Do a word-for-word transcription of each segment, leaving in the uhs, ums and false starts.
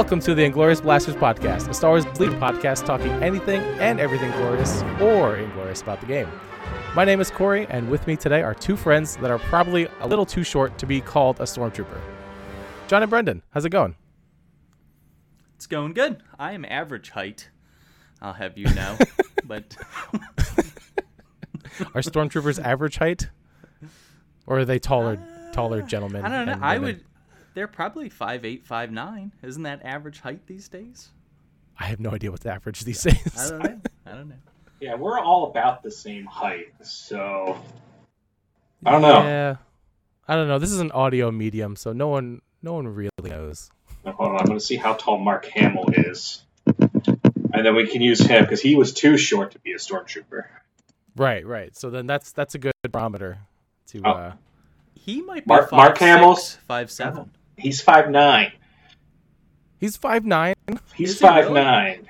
Welcome to the Inglorious Blasters podcast, a Star Wars Bleed podcast talking anything and everything glorious or inglorious about the game. My name is Corey, and with me today are two friends that are probably a little too short to be called a stormtrooper. John and Brendan, how's it going? It's going good. I am average height, I'll have you know. But are stormtroopers average height, or are they taller, uh, taller gentlemen? I don't know. I would. They're probably five eight, five nine. Isn't that average height these days? I have no idea what's average these days. I don't know. I don't know. Yeah, we're all about the same height, so I don't know. Yeah, I don't know. This is an audio medium, so no one, no one really knows. Now, hold on, I'm going to see how tall Mark Hamill is, and then we can use him because he was too short to be a stormtrooper. Right, right. So then that's that's a good barometer to. Oh. Uh, he might be Mark, five, Mark Hamill's five seven. He's five nine. He's five nine. He's Is five he really? nine.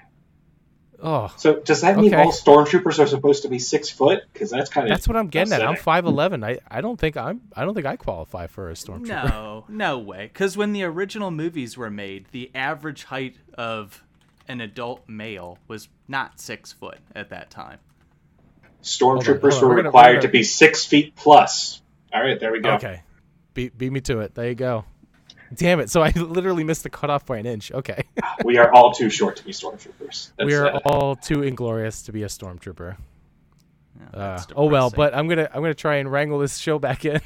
Oh, so does that mean okay. all stormtroopers are supposed to be six foot? Because that's kind of that's what I'm getting upsetting. at. I'm five eleven. I, I don't think I'm I don't think I qualify for a stormtrooper. No, no way. Because when the original movies were made, the average height of an adult male was not six foot at that time. Stormtroopers hold on, hold on. were we're required gonna, to be six feet plus. All right, there we go. Okay, beat beat me to it. There you go. Damn it! So I literally missed the cutoff by an inch. Okay. We are all too short to be stormtroopers. That's we are uh, all too inglorious to be a stormtrooper. Yeah, uh, oh well, but I'm gonna I'm gonna try and wrangle this show back in.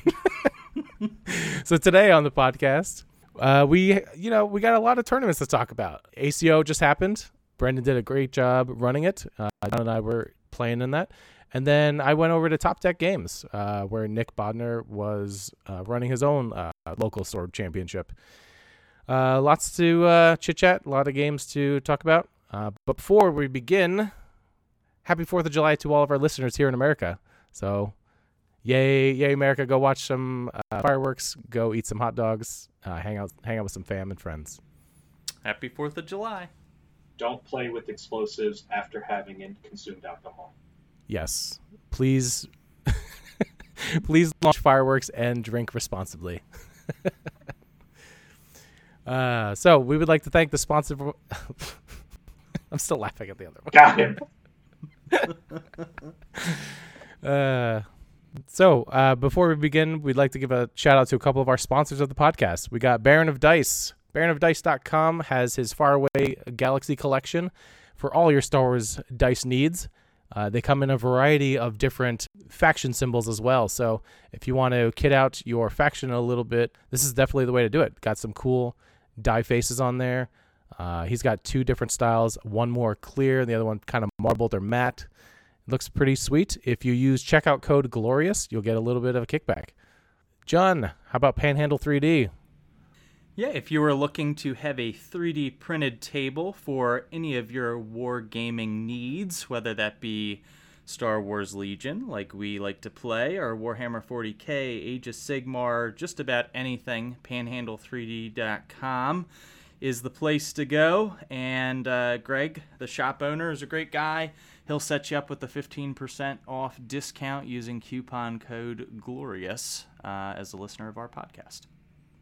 So today on the podcast, uh, we you know we got a lot of tournaments to talk about. A C O just happened. Brendan did a great job running it. Uh, John and I were playing in that. And then I went over to Top Deck Games, uh, where Nick Bodner was uh, running his own uh, local sword championship. Uh, lots to uh, chit-chat, a lot of games to talk about. Uh, but before we begin, happy fourth of July to all of our listeners here in America. So, yay, yay, America. Go watch some uh, fireworks. Go eat some hot dogs. Uh, hang out, hang out with some fam and friends. Happy fourth of July. Don't play with explosives after having consumed alcohol. Yes, please, please launch fireworks and drink responsibly. uh, so we would like to thank the sponsor. For... I'm still laughing at the other one. Got him. uh, so uh, before we begin, we'd like to give a shout out to a couple of our sponsors of the podcast. We got Baron of Dice. Baron of dice dot com has his Faraway Galaxy collection for all your Star Wars dice needs. Uh, they come in a variety of different faction symbols as well. So if you want to kit out your faction a little bit, this is definitely the way to do it. Got some cool die faces on there. Uh, he's got two different styles, one more clear and the other one kind of marbled or matte. It looks pretty sweet. If you use checkout code GLORIOUS, you'll get a little bit of a kickback. John, how about Panhandle three D? Yeah, if you were looking to have a three D printed table for any of your wargaming needs, whether that be Star Wars Legion, like we like to play, or Warhammer forty K, Age of Sigmar, just about anything, panhandle three d dot com is the place to go. And uh, Greg, the shop owner, is a great guy. He'll set you up with a fifteen percent off discount using coupon code GLORIOUS uh, as a listener of our podcast.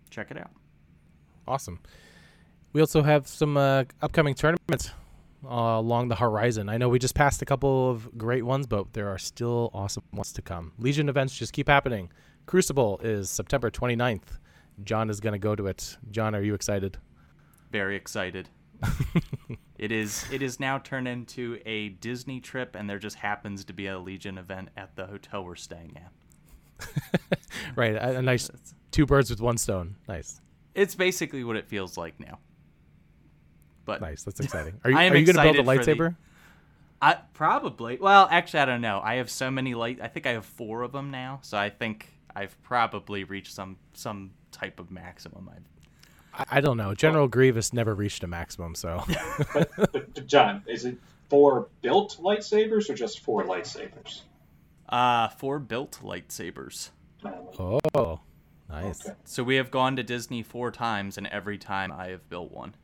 Check it out. Awesome. We also have some uh, upcoming tournaments uh, along the horizon. I know we just passed a couple of great ones, but there are still awesome ones to come. Legion events just keep happening. Crucible is September twenty-ninth. John is going to go to it. John, are you excited? Very excited. It is it is now turned into a Disney trip, and there just happens to be a Legion event at the hotel we're staying at. Right. A, a nice two birds with one stone. Nice. It's basically what it feels like now. But nice, that's exciting. Are you, are you going to build a lightsaber? The, I probably. Well, actually, I don't know. I have so many light. I think I have four of them now. So I think I've probably reached some some type of maximum. I've, I don't know. General well, Grievous never reached a maximum. So, but, but John, is it four built lightsabers or just four lightsabers? Uh four built lightsabers. Oh. Nice. Okay. So we have gone to Disney four times, and every time I have built one.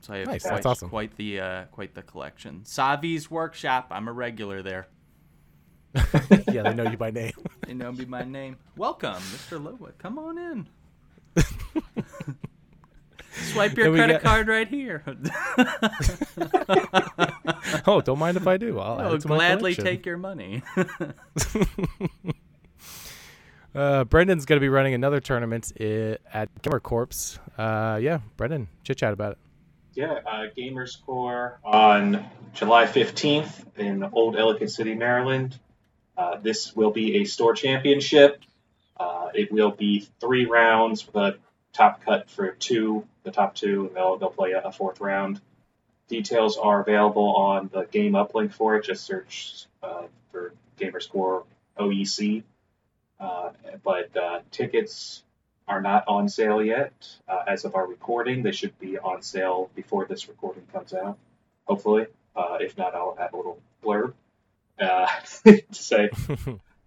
So I have nice. quite, That's awesome. quite the uh, quite the collection. Savi's Workshop. I'm a regular there. Yeah, they know you by name. They know me by name. Welcome, Mister Lowa. Come on in. Swipe your credit got... card right here. Oh, don't mind if I do. I'll no, add to gladly my take your money. uh, Brendan's going to be running another tournament I- at Gamers Corps. Uh, yeah, Brendan, chit chat about it. Yeah, uh, Gamers Corps on July fifteenth in Old Ellicott City, Maryland. Uh, this will be a store championship. Uh, it will be three rounds with a top cut for two, the top two, and they'll, they'll play a fourth round. Details are available on the game uplink for it. Just search uh, for Gamers Corps O E C. Uh, but uh, tickets are not on sale yet. Uh, as of our recording, they should be on sale before this recording comes out, hopefully. Uh, if not, I'll add a little blurb uh, to say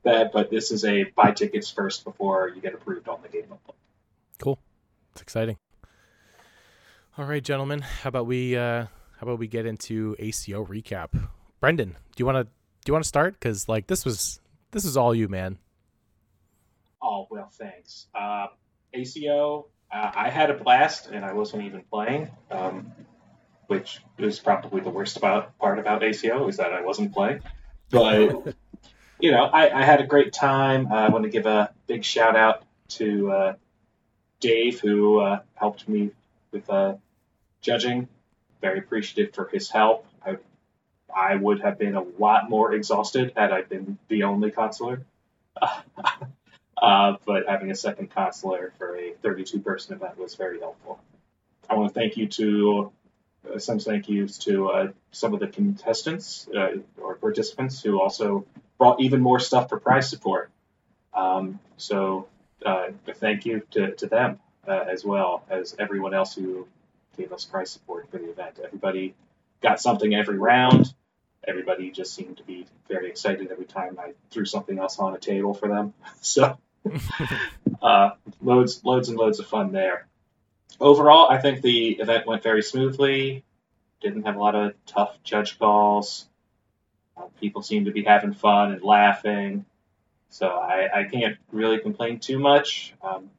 that. But this is a buy tickets first before you get approved on the game uplink. Cool. It's exciting. All right, gentlemen. How about we uh, how about we get into A C O recap? Brendan, do you want to do you want to start? Because like this was this is all you, man. Oh well, thanks. Uh, A C O, uh, I had a blast, and I wasn't even playing, um, which is probably the worst about, part about A C O is that I wasn't playing. But you know, I, I had a great time. Uh, I want to give a big shout out to uh, Dave, who uh, helped me with uh, judging. Very appreciative for his help. I, I would have been a lot more exhausted had I been the only consular. Uh, but having a second consular for a thirty-two person event was very helpful. I want to thank you to uh, some thank yous to uh, some of the contestants uh, or participants who also brought even more stuff for prize support. Um, so uh, thank you to, to them uh, as well as everyone else who gave us prize support for the event. Everybody got something every round. Everybody just seemed to be very excited every time I threw something else on a table for them. So uh, loads, loads and loads of fun there. Overall, I think the event went very smoothly. Didn't have a lot of tough judge calls. Uh, people seemed to be having fun and laughing. So I, I can't really complain too much. Um,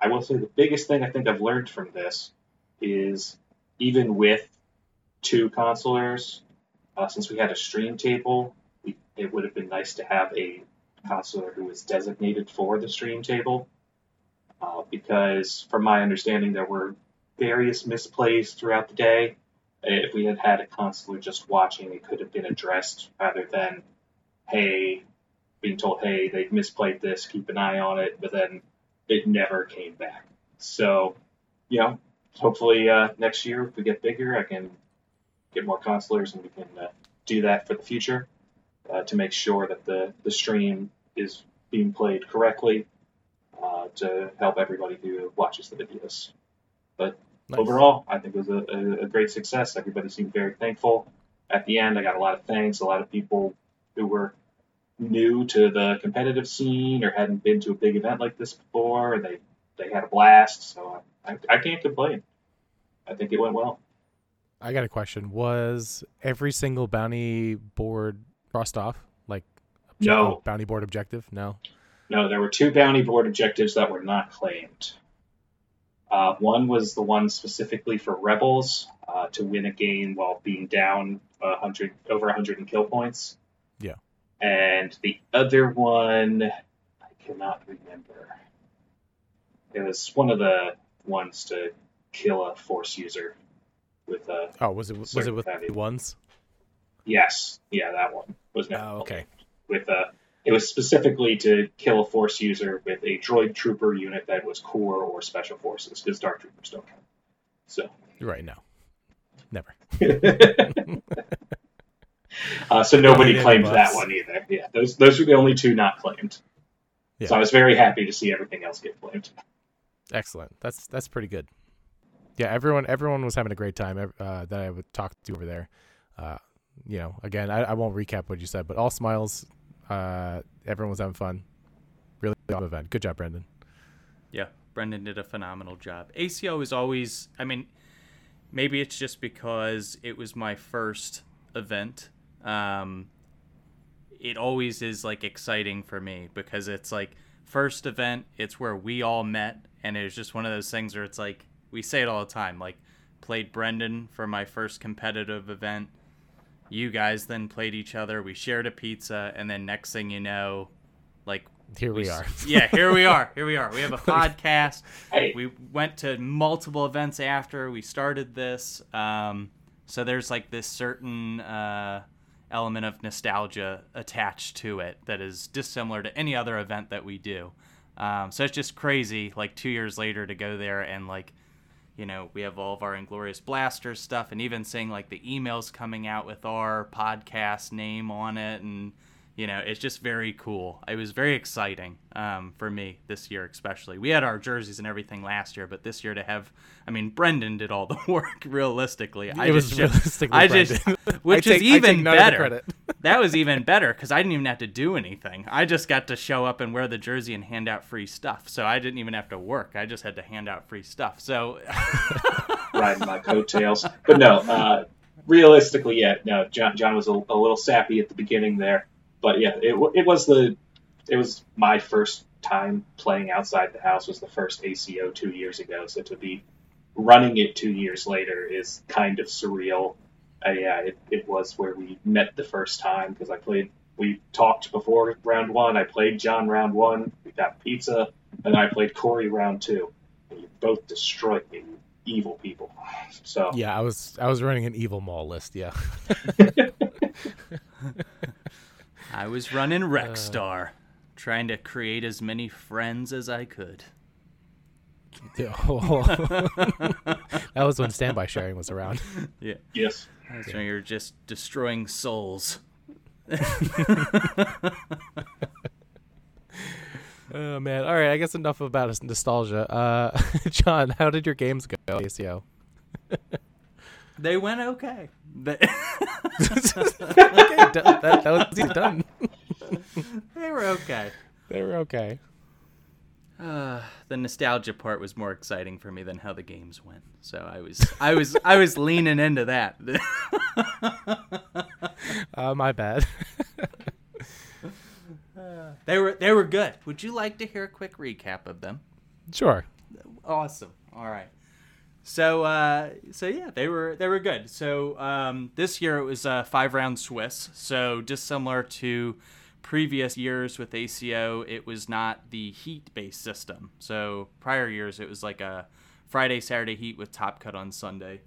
I will say the biggest thing I think I've learned from this is even with two consulars, uh, since we had a stream table, we, it would have been nice to have a consular who was designated for the stream table uh, because from my understanding there were various misplays throughout the day. If we had had a consular just watching, it could have been addressed rather than hey being told hey they misplayed this, keep an eye on it, but then it never came back. So you know, hopefully uh, next year if we get bigger I can get more consulars and we can uh, do that for the future uh, to make sure that the, the stream is being played correctly uh, to help everybody who watches the videos. But nice. Overall, I think it was a, a great success. Everybody seemed very thankful. At the end, I got a lot of thanks. A lot of people who were new to the competitive scene or hadn't been to a big event like this before, they, they had a blast. So I, I, I can't complain. I think it went well. I got a question. Was every single bounty board crossed off? Like no. Bounty board objective? No. No, there were two bounty board objectives that were not claimed. Uh, one was the one specifically for Rebels uh, to win a game while being down one hundred over one hundred in kill points. Yeah. And the other one, I cannot remember. It was one of the ones to kill a force user. With uh oh was it was it with the ones? Yes, yeah, that one was not. Oh, okay. With uh, it was specifically to kill a force user with a droid trooper unit that was core or special forces because dark troopers don't count. So right now, never. uh, so nobody claimed that one either. Yeah, those those were the only two not claimed. Yeah. So I was very happy to see everything else get claimed. Excellent. That's that's pretty good. Yeah, everyone everyone was having a great time uh, that I would talk to over there. Uh, you know, again, I, I won't recap what you said, but all smiles. Uh, everyone was having fun. Really good event. Good job, Brendan. Yeah, Brendan did a phenomenal job. A C O is always, I mean, maybe it's just because it was my first event. Um, it always is, like, exciting for me because it's, like, first event. It's where we all met, and it was just one of those things where it's, like, we say it all the time, like, played Brendan for my first competitive event. You guys then played each other. We shared a pizza, and then next thing you know, like, here we, we are. yeah, here we are. Here we are. We have a podcast. Hey. We went to multiple events after we started this. Um, so there's like this certain uh, element of nostalgia attached to it that is dissimilar to any other event that we do. Um, so it's just crazy, like, two years later to go there and, like, you know, we have all of our Inglorious Blasters stuff, and even seeing, like, the emails coming out with our podcast name on it, and, you know, it's just very cool. It was very exciting um, for me this year especially. We had our jerseys and everything last year, but this year to have, I mean, Brendan did all the work realistically. It I was just, realistically I Brendan. Just, which I take, is even better. That was even better because I didn't even have to do anything. I just got to show up and wear the jersey and hand out free stuff. So I didn't even have to work. I just had to hand out free stuff. So riding my coattails. But no, uh, realistically, yeah, no, John, John was a, a little sappy at the beginning there. But yeah, it it was the it was my first time playing outside the house. Was the first A C O two years ago, so to be running it two years later is kind of surreal. Uh, yeah, it, it was where we met the first time because I played. We talked before round one. I played John round one. We got pizza, and I played Corey round two. And you both destroyed me, you evil people. So yeah, I was I was running an evil mall list. Yeah. I was running Rexstar, uh, trying to create as many friends as I could. That was when standby sharing was around. Yeah. Yes. That's when you're just destroying souls. Oh, man. All right. I guess enough about nostalgia. Uh, John, how did your games go at A C O? They went okay. They- okay, d- that, that was done. They were okay. They were okay. Uh, the nostalgia part was more exciting for me than how the games went. So I was, I was, I was leaning into that. uh, my bad. uh, they were, they were good. Would you like to hear a quick recap of them? Sure. Awesome. All right. So, uh, so yeah, they were they were good. So um, this year it was a five-round Swiss. So just similar to previous years with A C O, it was not the heat-based system. So prior years it was like a Friday, Saturday heat with top cut on Sunday.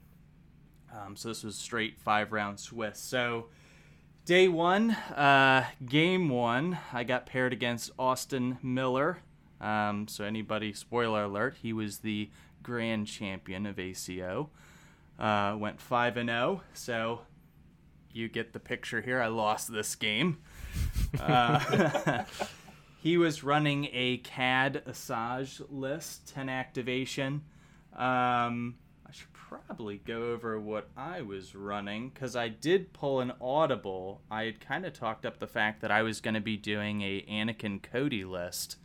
Um, so this was straight five-round Swiss. So day one, uh, game one, I got paired against Austin Miller. Um, so anybody, spoiler alert, he was the grand champion of A C O, uh, went five and oh, so you get the picture here. I lost this game. Uh, he was running a C A D Asajj list, ten activation. Um, I should probably go over what I was running, because I did pull an audible. I had kind of talked up the fact that I was going to be doing a Anakin Cody list,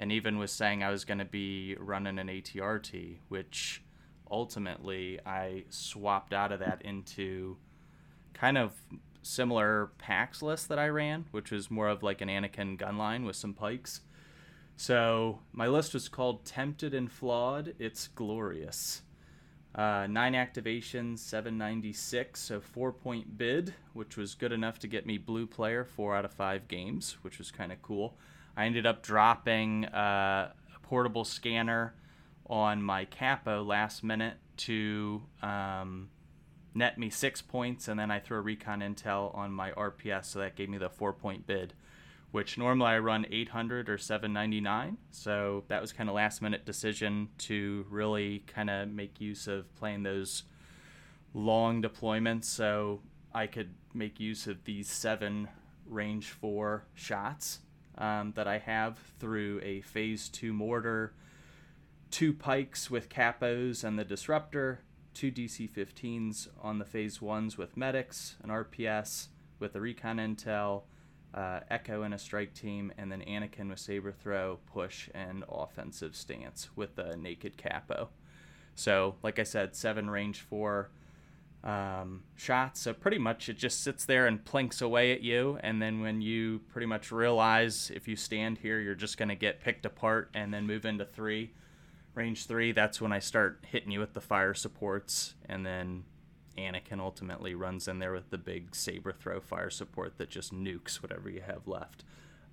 and even was saying I was going to be running an A T R T, which ultimately I swapped out of that into kind of similar packs list that I ran, which was more of like an Anakin gunline with some pikes. So my list was called Tempted and Flawed, It's Glorious. Uh, nine activations, seven ninety-six, so four-point bid, which was good enough to get me blue player four out of five games, which was kind of cool. I ended up dropping uh, a portable scanner on my capo last minute to um, net me six points, and then I threw a recon intel on my R P S, so that gave me the four-point bid, which normally I run eight hundred or seven ninety-nine, so that was kind of last-minute decision to really kind of make use of playing those long deployments so I could make use of these seven range four shots. Um, that I have through a phase two mortar, two pikes with capos and the disruptor, two D C fifteens on the phase ones with medics, an R P S with a recon intel, uh, echo and a strike team, and then Anakin with saber throw, push, and offensive stance with a naked capo. So, like I said, seven range four um shots, so pretty much it just sits there and plinks away at you, and then when you pretty much realize if you stand here you're just going to get picked apart and then move into three range three, that's when I start hitting you with the fire supports, and then Anakin ultimately runs in there with the big saber throw fire support that just nukes whatever you have left.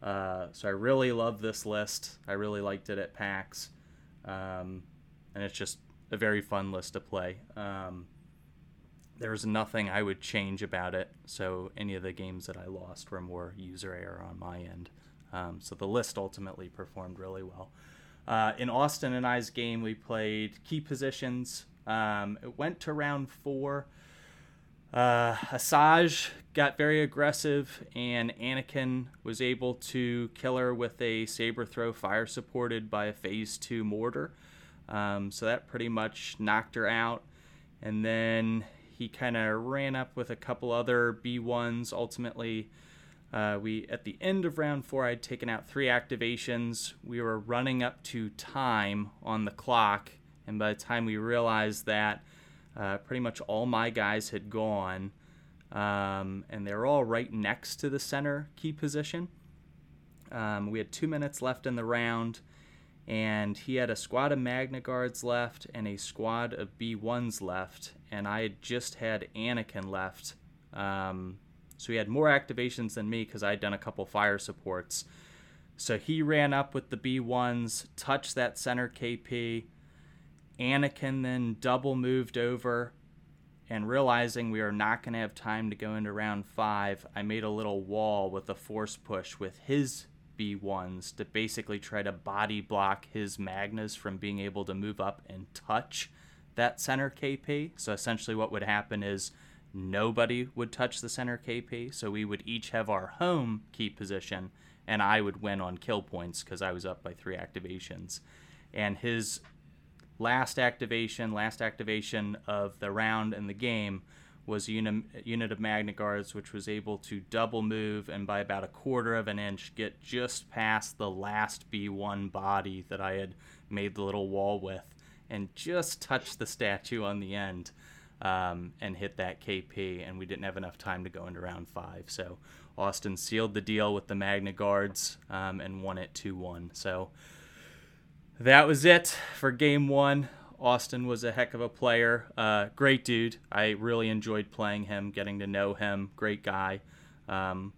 Uh, so I really love this list. I really liked it at PAX. Um, and it's just a very fun list to play. Um, there was nothing I would change about it. So any of the games that I lost were more user error on my end. Um, so the list ultimately performed really well. Uh, in Austin and I's game, we played key positions. Um, it went to round four. Uh, Asajj got very aggressive, and Anakin was able to kill her with a saber throw fire supported by a phase two mortar. Um, so that pretty much knocked her out. And then he kind of ran up with a couple other B ones. Ultimately, uh, we at the end of round four, I'd taken out three activations. We were running up to time on the clock, and by the time we realized that, Uh, pretty much all my guys had gone, um, and they were all right next to the center key position. Um, we had two minutes left in the round, and he had a squad of Magna Guards left and a squad of B ones left, and I had just had Anakin left. Um, so he had more activations than me because I had done a couple fire supports. So he ran up with the B ones, touched that center K P, Anakin then double moved over, and realizing we are not going to have time to go into round five, I made a little wall with a force push with his B ones to basically try to body block his Magnas from being able to move up and touch that center K P. So essentially what would happen is nobody would touch the center K P, so we would each have our home key position, and I would win on kill points because I was up by three activations. And his Last activation, last activation of the round in the game was a uni- unit of Magna Guards, which was able to double move and by about a quarter of an inch get just past the last B one body that I had made the little wall with and just touch the statue on the end um, and hit that K P, and we didn't have enough time to go into round five. So Austin sealed the deal with the Magna Guards um, and won it two one. So that was it for game one. Austin was a heck of a player. Uh, great dude. I really enjoyed playing him, getting to know him. Great guy. Um,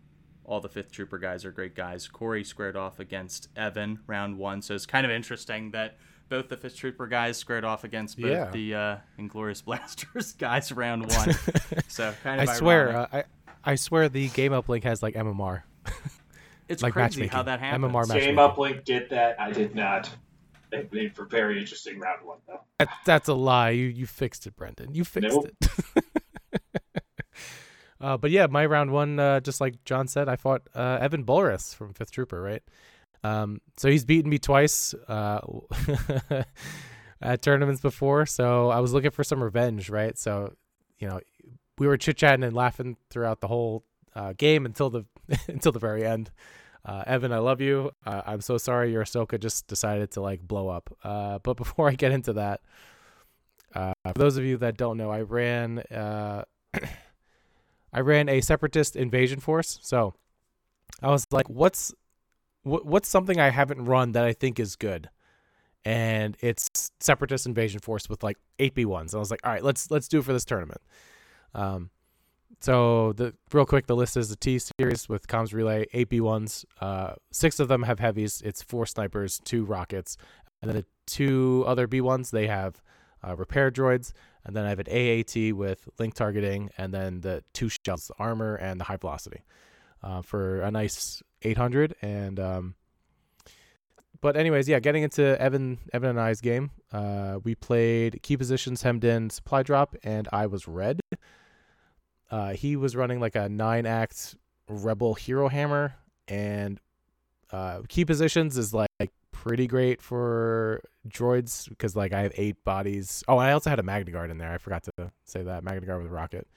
all the Fifth Trooper guys are great guys. Corey squared off against Evan round one, so it's kind of interesting that both the Fifth Trooper guys squared off against both yeah. the uh, Inglorious Blasters guys round one. So kind of I ironic. swear, uh, I I swear the game uplink has like M M R. It's like crazy how that happens. M M R matchmaking. Game uplink did that. I did not. They made for very interesting round one, though. That, that's a lie. You you fixed it, Brendan. You fixed nope. it. uh, but yeah, my round one, uh, just like John said, I fought uh, Evan Bulris from Fifth Trooper, right? Um, so he's beaten me twice uh, at tournaments before. So I was looking for some revenge, right? So, you know, we were chit-chatting and laughing throughout the whole uh, game until the until the very end. Uh, Evan, I love you. Uh, I'm so sorry your Ahsoka just decided to like blow up. Uh, but before I get into that, uh, for those of you that don't know, I ran uh, I ran a separatist invasion force. So I was like, what's wh- what's something I haven't run that I think is good? And it's separatist invasion force with like eight B ones. I was like, all right, let's let's do it for this tournament. Um, So the real quick, the list is the T series with comms relay, eight B ones. Uh, six of them have heavies. It's four snipers, two rockets, and then the two other B ones. They have uh, repair droids, and then I have an A A T with link targeting, and then the two shells, the armor, and the high velocity uh, for a nice eight hundred. And um, but anyways, yeah, getting into Evan, Evan and I's game, uh, we played key positions, hemmed in, supply drop, and I was red. Uh, he was running like a nine-act Rebel Hero Hammer, and uh, key positions is like pretty great for droids because like I have eight bodies. Oh, and I also had a Magna Guard in there. I forgot to say that Magna Guard with a rocket.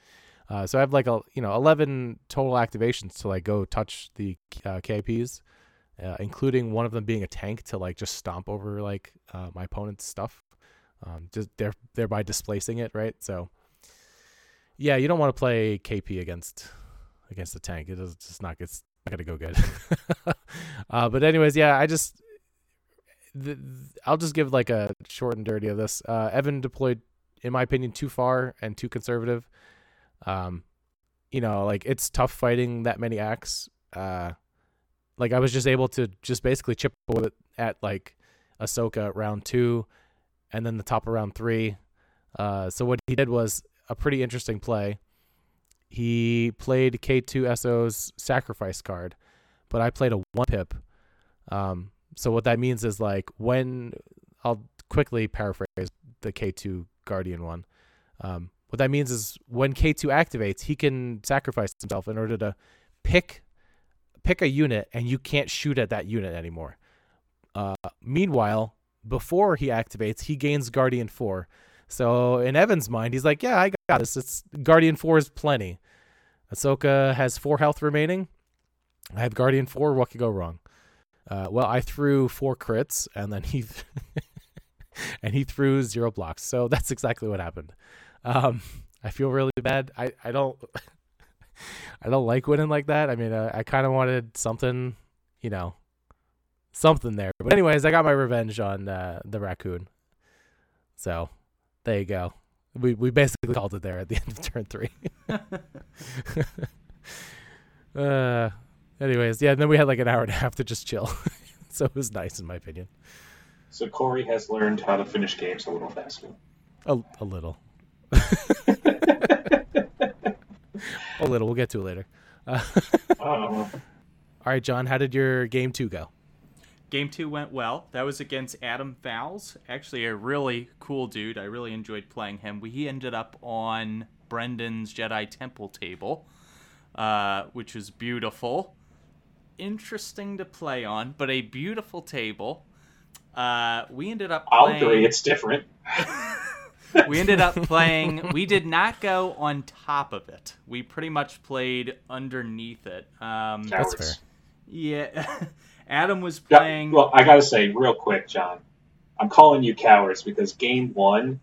Uh, so I have like a you know eleven total activations to like go touch the uh, K Ps, uh, including one of them being a tank to like just stomp over like uh, my opponent's stuff, um, just there thereby displacing it. Right, so. Yeah, you don't want to play K P against against the tank. It is just not, it's not going to go good. uh, but anyways, yeah, I just the, I'll just give like a short and dirty of this. Uh, Evan deployed, in my opinion, too far and too conservative. Um, you know, like it's tough fighting that many acts. Uh, like I was just able to just basically chip it at like Ahsoka round two, and then the top of round three. Uh, so what he did was a pretty interesting play. He played K two S O's sacrifice card, but I played a one pip. Um, so what that means is like when I'll quickly paraphrase the K two Guardian one. Um, what that means is when K two activates, he can sacrifice himself in order to pick pick a unit, and you can't shoot at that unit anymore. Uh, meanwhile, before he activates, he gains Guardian four. So in Evan's mind, he's like, yeah, I got this. It's Guardian four is plenty. Ahsoka has four health remaining. I have Guardian four. What could go wrong? Uh, well, I threw four crits, and then he th- and he threw zero blocks. So that's exactly what happened. Um, I feel really bad. I, I don't I don't like winning like that. I mean, I, I kind of wanted something, you know, something there. But anyways, I got my revenge on uh, the raccoon. So there you go. We we basically called it there at the end of turn three. uh, anyways, yeah. And then we had like an hour and a half to just chill. So it was nice, in my opinion. So Corey has learned how to finish games a little faster. A, a little. a little. We'll get to it later. Uh, all right, John. How did your game two go? Game two went well. That was against Adam Fowles. Actually, a really cool dude. I really enjoyed playing him. We, he ended up on Brendan's Jedi Temple table, uh, which was beautiful. Interesting to play on, but a beautiful table. Uh, we ended up playing... I'll agree, it's different. we ended up playing... We did not go on top of it. We pretty much played underneath it. Um, That's fair. Yeah. Adam was playing... Well, I got to say, real quick, John, I'm calling you cowards because game one,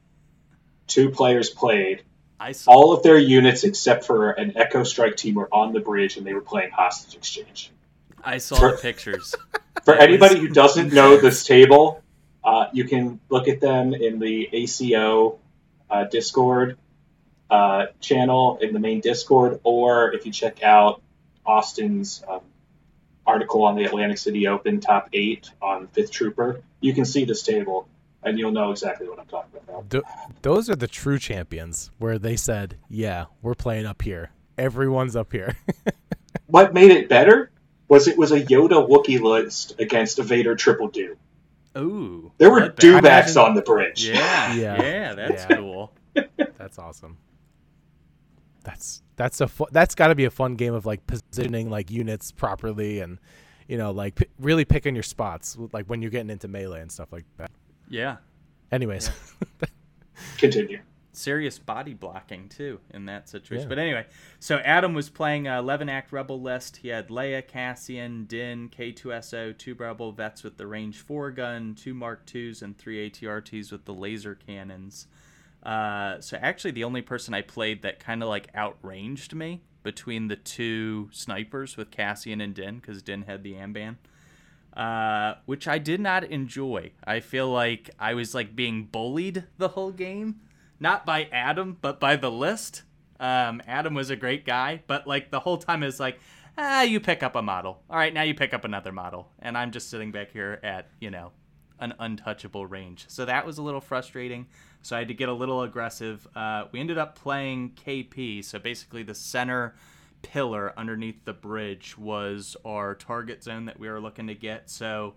two players played. I saw... All of their units except for an Echo Strike team were on the bridge, and they were playing Hostage Exchange. I saw for, the pictures. For that anybody was... who doesn't know this table, uh, you can look at them in the A C O uh, Discord uh, channel, in the main Discord, or if you check out Austin's... Um, article on the Atlantic City Open top eight on Fifth Trooper, you can see this table and you'll know exactly what I'm talking about. Do, those are the true champions where they said, yeah, we're playing up here. Everyone's up here. What made it better was it was a Yoda Wookiee list against a Vader triple do. Ooh. There were dewbacks on the bridge. Yeah. Yeah, yeah that's yeah. cool. That's awesome. That's that's a fu- that's got to be a fun game of like positioning like units properly and you know like p- really picking your spots like when you're getting into melee and stuff like that. Yeah. Anyways, yeah. Continue. Serious body blocking too in that situation. Yeah. But anyway, so Adam was playing a eleven act rebel list. He had Leia, Cassian, Din, K two S O, two rebel vets with the range four gun, two Mark twos, and three A T R Ts with the laser cannons. Uh, so actually the only person I played that kind of like outranged me between the two snipers with Cassian and Din, because Din had the Amban, uh, which I did not enjoy. I feel like I was like being bullied the whole game, not by Adam, but by the list. Um, Adam was a great guy, but like the whole time is like, ah, you pick up a model. All right, now you pick up another model. And I'm just sitting back here at, you know, an untouchable range. So that was a little frustrating. So I had to get a little aggressive. Uh, we ended up playing K P. So basically the center pillar underneath the bridge was our target zone that we were looking to get. So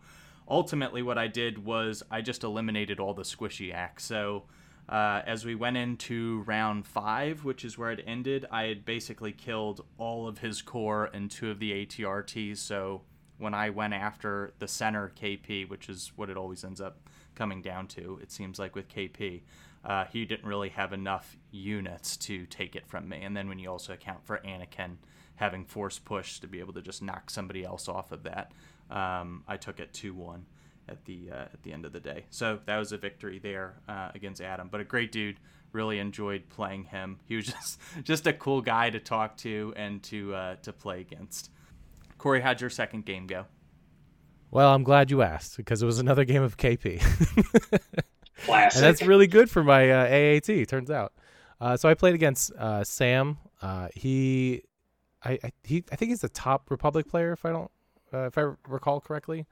ultimately what I did was I just eliminated all the squishy acts. So uh, as we went into round five, which is where it ended, I had basically killed all of his core and two of the A T R Ts. So when I went after the center K P, which is what it always ends up coming down to, it seems like with K P, uh, he didn't really have enough units to take it from me. And then when you also account for Anakin having force push to be able to just knock somebody else off of that, um, I took it two one at the uh, at the end of the day. So that was a victory there uh, against Adam. But a great dude. Really enjoyed playing him. He was just just a cool guy to talk to and to uh, to play against. Corey, how'd your second game go? Well, I'm glad you asked, because it was another game of K P. Classic. And that's really good for my uh, A A T, turns out. Uh, so I played against uh, Sam. Uh, he, I, I, he, I think he's the top Republic player, if I don't, uh, if I recall correctly.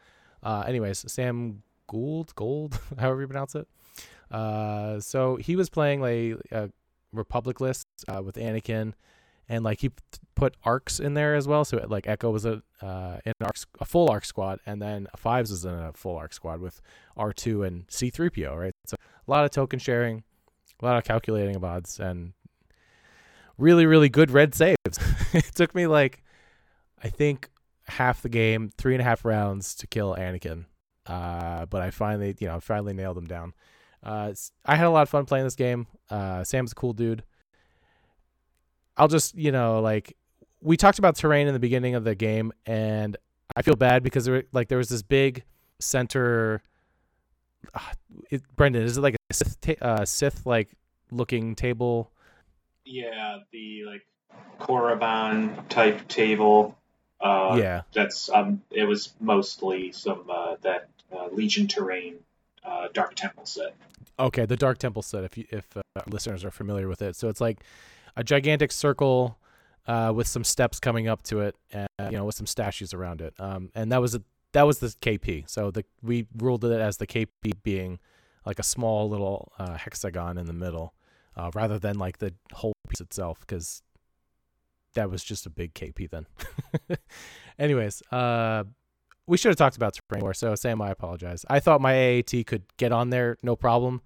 Uh, anyways, Sam Gould, Gould, however you pronounce it. Uh, so he was playing like a Republic list uh, with Anakin, and like he put arcs in there as well. So like Echo was a uh, in an arc, a full arc squad, and then Fives was in a full arc squad with R two and C three P O. Right, so a lot of token sharing, a lot of calculating of odds, and really, really good red saves. It took me like I think half the game, three and a half rounds to kill Anakin, uh, but I finally, you know, finally nailed him down. Uh, I had a lot of fun playing this game. Uh, Sam's a cool dude. I'll just, you know, like we talked about terrain in the beginning of the game, and I feel bad because there, like there was this big center. Uh, it, Brendan, is it like a Sith, ta- uh, Sith like looking table? Yeah, the like Korriban type table. Uh, yeah, that's um. It was mostly some uh, that uh, Legion terrain. Uh, Dark Temple set. Okay, the Dark Temple set. If you, if uh, listeners are familiar with it, so it's like a gigantic circle uh, with some steps coming up to it, and you know, with some statues around it. Um, and that was a, that was the K P. So the we ruled it as the K P being like a small little uh, hexagon in the middle, uh, rather than like the whole piece itself, because that was just a big K P then. Anyways. Uh, We should have talked about terrain more, so Sam, I apologize. I thought my A A T could get on there, no problem.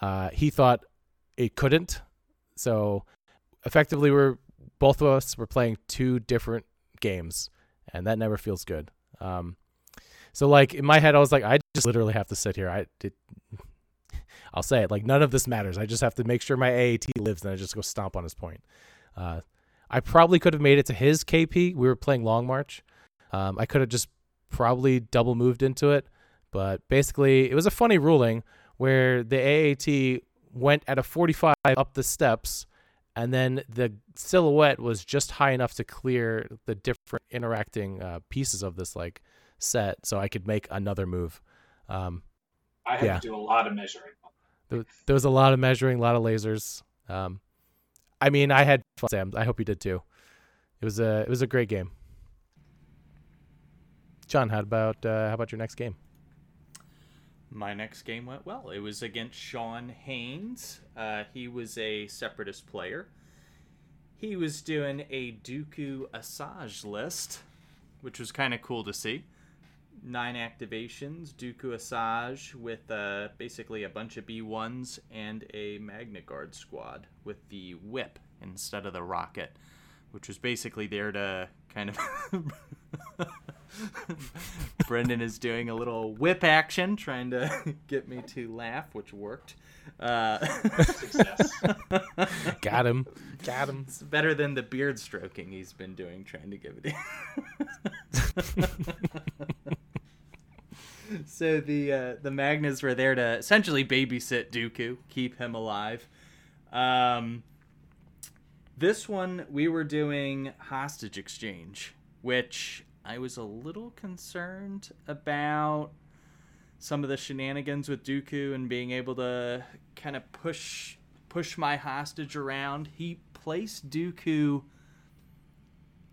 Uh, he thought it couldn't. So effectively, we're both of us were playing two different games, and that never feels good. Um, so like in my head, I was like, I just literally have to sit here. I did. I'll say it, like none of this matters. I just have to make sure my A A T lives, and I just go stomp on his point. Uh, I probably could have made it to his K P. We were playing Long March. Um, I could have just probably double moved into it, but basically it was a funny ruling where the A A T went at a forty-five up the steps, and then the silhouette was just high enough to clear the different interacting uh, pieces of this like set, so I could make another move. Um, I had yeah. to do a lot of measuring. There, there was a lot of measuring, a lot of lasers. Um, I mean, I had fun, Sam. I hope you did too. It was a it was a great game. John, how about uh, how about your next game? My next game went well. It was against Sean Haynes. Uh, he was a Separatist player. He was doing a Dooku Asajj list, which was kind of cool to see. Nine activations, Dooku Asajj with uh, basically a bunch of B ones and a Magna Guard squad with the whip instead of the rocket, which was basically there to kind of... Brendan is doing a little whip action, trying to get me to laugh, which worked. Uh, Success. Got him. Got him. It's better than the beard stroking he's been doing, trying to give it in. So the uh, the Magnas were there to essentially babysit Dooku, keep him alive. Um, this one, we were doing hostage exchange, which... I was a little concerned about some of the shenanigans with Dooku and being able to kind of push push my hostage around. He placed Dooku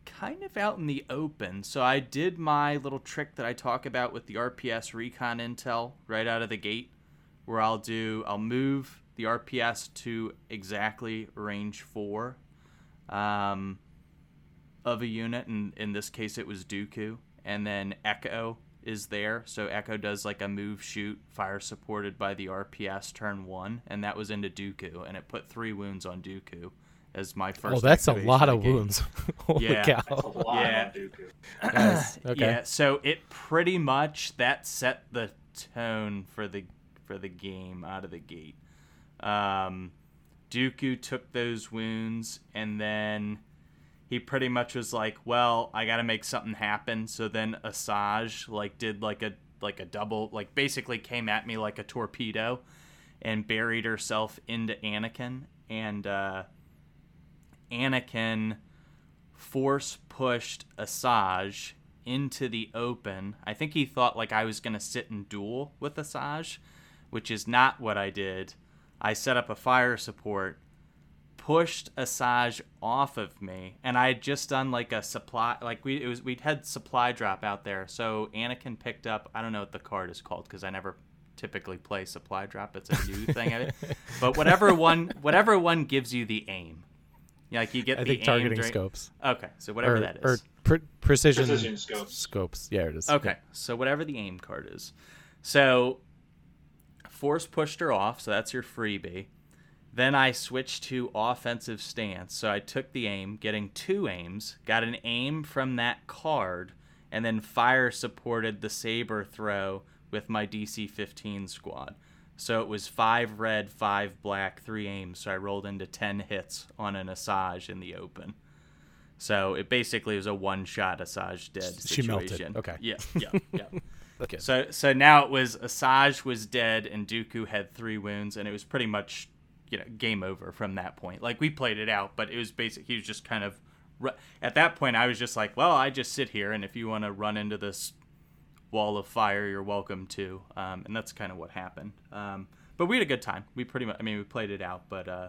kind of out in the open. So I did my little trick that I talk about with the R P S recon intel right out of the gate, where I'll do I'll move the R P S to exactly range four. Um of a unit, and in this case it was Dooku, and then Echo is there, so Echo does like a move, shoot, fire supported by the R P S turn one, and that was into Dooku, and it put three wounds on Dooku as my first. Oh, that's a lot of wounds. Holy yeah. cow. That's a lot yeah. on Dooku. Yes. Okay. Yeah, so it pretty much, that set the tone for the for the game out of the gate. Um, Dooku took those wounds, and then he pretty much was like, well, I got to make something happen. So then Asajj like did like a like a double, like basically came at me like a torpedo and buried herself into Anakin. And uh, Anakin force pushed Asajj into the open. I think he thought like I was going to sit and duel with Asajj, which is not what I did. I set up a fire support, pushed Asajj off of me, and I had just done like a supply, like we it was we'd had supply drop out there. So Anakin picked up, I don't know what the card is called because I never typically play supply drop. It's a new thing, I mean. But whatever one, whatever one gives you the aim. Yeah, like you get I the think targeting drain. Scopes. Okay, so whatever or, that is. Or pre- precision, precision scopes. scopes. Yeah, it is. Okay, so whatever the aim card is. So force pushed her off, so that's your freebie. Then I switched to offensive stance. So I took the aim, getting two aims, got an aim from that card, and then fire supported the saber throw with my D C fifteen squad. So it was five red, five black, three aims. So I rolled into ten hits on an Asajj in the open. So it basically was a one-shot Asajj dead situation. She melted. Okay. Yeah, yeah, yeah. Okay. So so now it was Asajj was dead and Dooku had three wounds, and it was pretty much, you know, game over from that point. Like, we played it out, but it was basic. He was just kind of... At that point, I was just like, well, I just sit here, and if you want to run into this wall of fire, you're welcome to, um and that's kind of what happened. Um but we had a good time. We pretty much, I mean, we played it out, but uh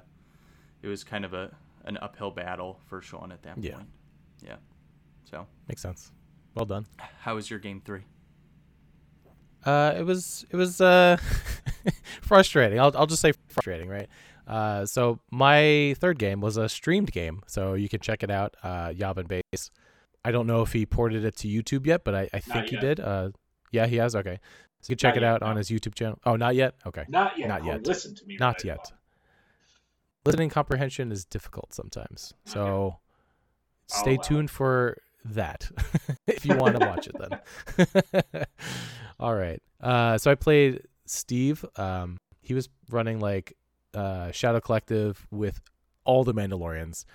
it was kind of a an uphill battle for Sean at that yeah. point. Yeah, so makes sense. Well done. How was your game three? uh it was it was uh frustrating. I'll, I'll just say frustrating, right? Uh so my third game was a streamed game, so you can check it out. uh Yavin Base. I don't know if he ported it to YouTube yet, but I, I think he did. Uh, yeah, he has. Okay. So you can check it out on his YouTube channel. Oh, not yet? Okay. Not yet. Not yet. Listen to me. Not yet. Listening comprehension is difficult sometimes. So stay tuned for that if you want to watch it then. All right. Uh, so I played Steve. Um, he was running like uh, Shadow Collective with all the Mandalorians.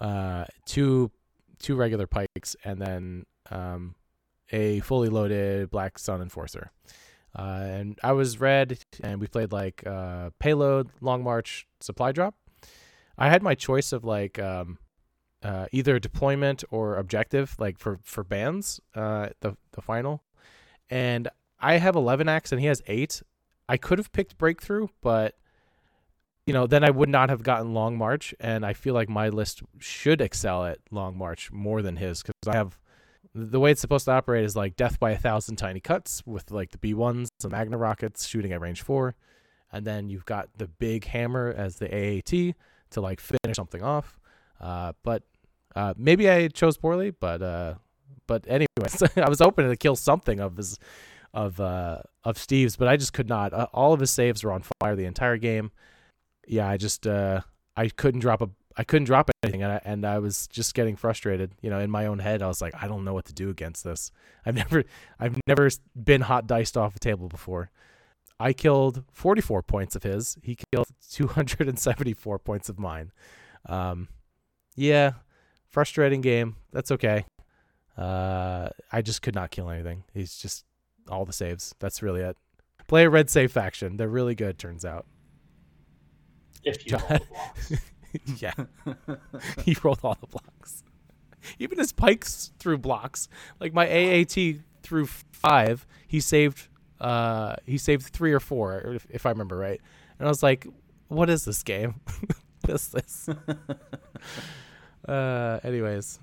Uh, two two regular pikes, and then um, a fully loaded Black Sun Enforcer. Uh, and I was red, and we played like uh, payload, long march, supply drop. I had my choice of like um, uh, either deployment or objective, like for, for bands, uh, the, the final. And I have eleven acts, and he has eight. I could have picked breakthrough, but you know, then I would not have gotten Long March, and I feel like my list should excel at Long March more than his, because I have, the way it's supposed to operate is like death by a thousand tiny cuts with like the B ones, the Magna rockets shooting at range four, and then you've got the big hammer as the A A T to like finish something off. Uh, but uh, maybe I chose poorly, but uh, but anyways, I was hoping to kill something of his, of uh, of Steve's, but I just could not. Uh, all of his saves were on fire the entire game. Yeah, I just uh, I couldn't drop a I couldn't drop anything, and I, and I was just getting frustrated. You know, in my own head, I was like, I don't know what to do against this. I've never I've never been hot diced off a table before. I killed forty-four points of his. He killed two hundred seventy-four points of mine. Um, yeah, frustrating game. That's okay. Uh, I just could not kill anything. He's just all the saves. That's really it. Play a red save faction. They're really good. Turns out. If you roll the blocks. Yeah. He rolled all the blocks. Even his pikes threw blocks. Like my A A T threw five. He saved uh he saved three or four, if, if I remember right. And I was like, what is this game? What is this? uh anyways.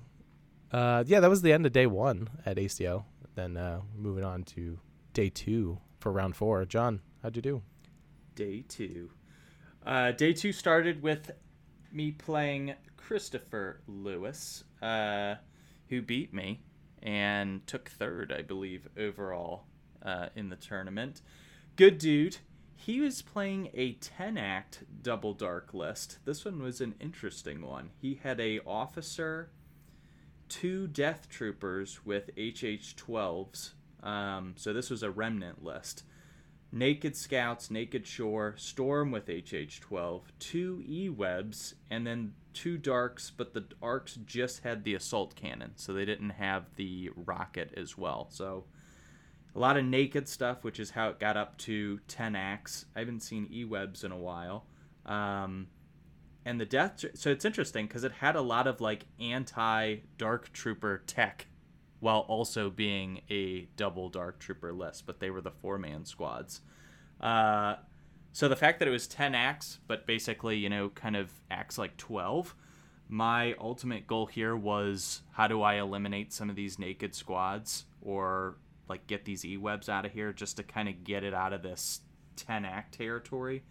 Uh yeah, that was the end of day one at A C O. Then uh moving on to day two for round four. John, how'd you do? Day two. Uh, day two started with me playing Christopher Lewis, uh, who beat me and took third, I believe, overall uh, in the tournament. Good dude. He was playing a ten-act double dark list. This one was an interesting one. He had a officer, two death troopers with H H twelves. Um, so this was a remnant list. Naked Scouts, Naked Shore, Storm with H H twelve, two E-Webs, and then two Darks, but the Arcs just had the Assault Cannon, so they didn't have the rocket as well. So a lot of naked stuff, which is how it got up to ten acts. I haven't seen E-Webs in a while. Um, and the Death... So it's interesting, because it had a lot of, like, anti-Dark Trooper tech while also being a double Dark Trooper list, but they were the four-man squads. Uh, so the fact that it was ten acts, but basically, you know, kind of acts like twelve, my ultimate goal here was, how do I eliminate some of these naked squads or, like, get these E-webs out of here just to kind of get it out of this ten-act territory.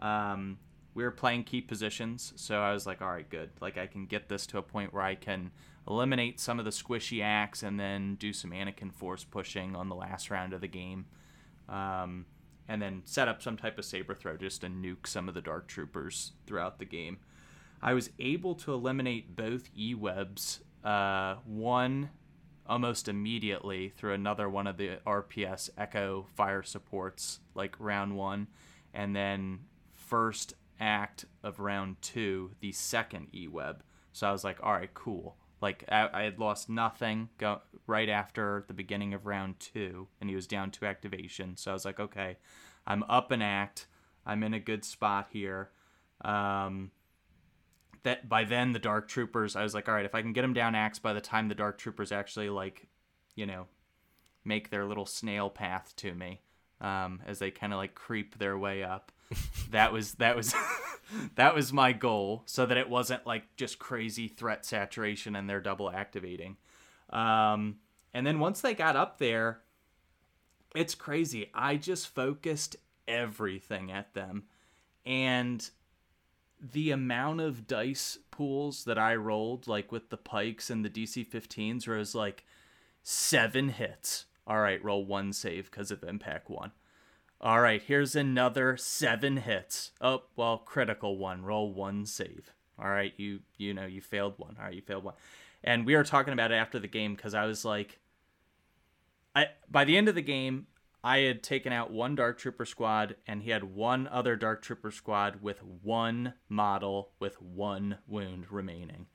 Um, we were playing key positions, so I was like, all right, good. Like, I can get this to a point where I can eliminate some of the squishy acts and then do some Anakin force pushing on the last round of the game. Um, and then set up some type of saber throw just to nuke some of the Dark Troopers throughout the game. I was able to eliminate both E-webs, uh, one almost immediately through another one of the R P S Echo fire supports, like round one, and then first act of round two, the second E-web. So I was like, all right, cool. Like, I, I had lost nothing go, right after the beginning of round two, and he was down to activation. So I was like, okay, I'm up an act. I'm in a good spot here. Um... That by then the Dark Troopers, I was like, all right, if I can get them down acts by the time the Dark Troopers actually, like, you know, make their little snail path to me, um, as they kind of like creep their way up. that was that was that was my goal, so that it wasn't like just crazy threat saturation and they're double activating. Um, and then once they got up there, it's crazy. I just focused everything at them, and the amount of dice pools that I rolled, like with the pikes and the D C fifteens, where it was like seven hits. All right, roll one save because of impact one. All right, here's another seven hits. Oh, well, critical one. Roll one save. All right, you you know, you failed one. All right, you failed one. And we were talking about it after the game because I was like, I by the end of the game, I had taken out one Dark Trooper squad, and he had one other Dark Trooper squad with one model with one wound remaining.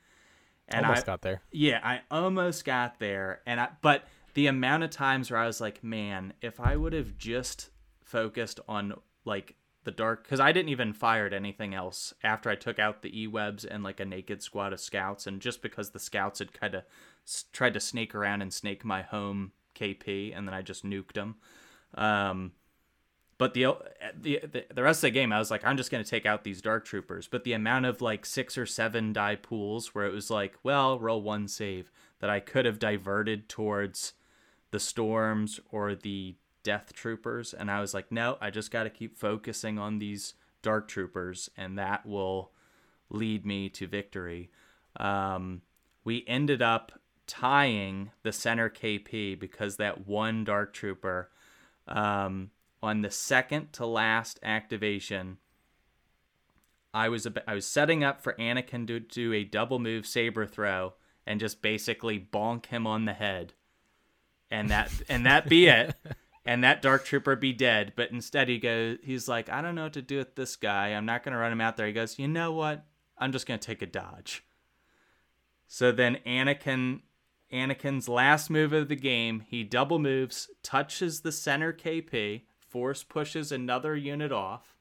And almost I, got there. Yeah, I almost got there. And I, but the amount of times where I was like, man, if I would have just focused on like the dark, because I didn't even fire at anything else after I took out the E-webs and like a naked squad of scouts, and just because the scouts had kind of tried to snake around and snake my home K P, and then I just nuked them. Um, but the, the, the rest of the game, I was like, I'm just going to take out these Dark Troopers. But the amount of like six or seven die pools where it was like, well, roll one save, that I could have diverted towards the storms or the Death Troopers. And I was like, no, I just got to keep focusing on these Dark Troopers, and that will lead me to victory. Um, we ended up tying the center K P because that one Dark Trooper, Um, on the second to last activation, I was ab- I was setting up for Anakin to do a double move saber throw and just basically bonk him on the head, and that and that be it, and that Dark Trooper be dead. But instead, he goes, he's like, I don't know what to do with this guy. I'm not gonna run him out there. He goes, you know what? I'm just gonna take a dodge. So then Anakin. Anakin's last move of the game, he double moves, touches the center K P, force pushes another unit off.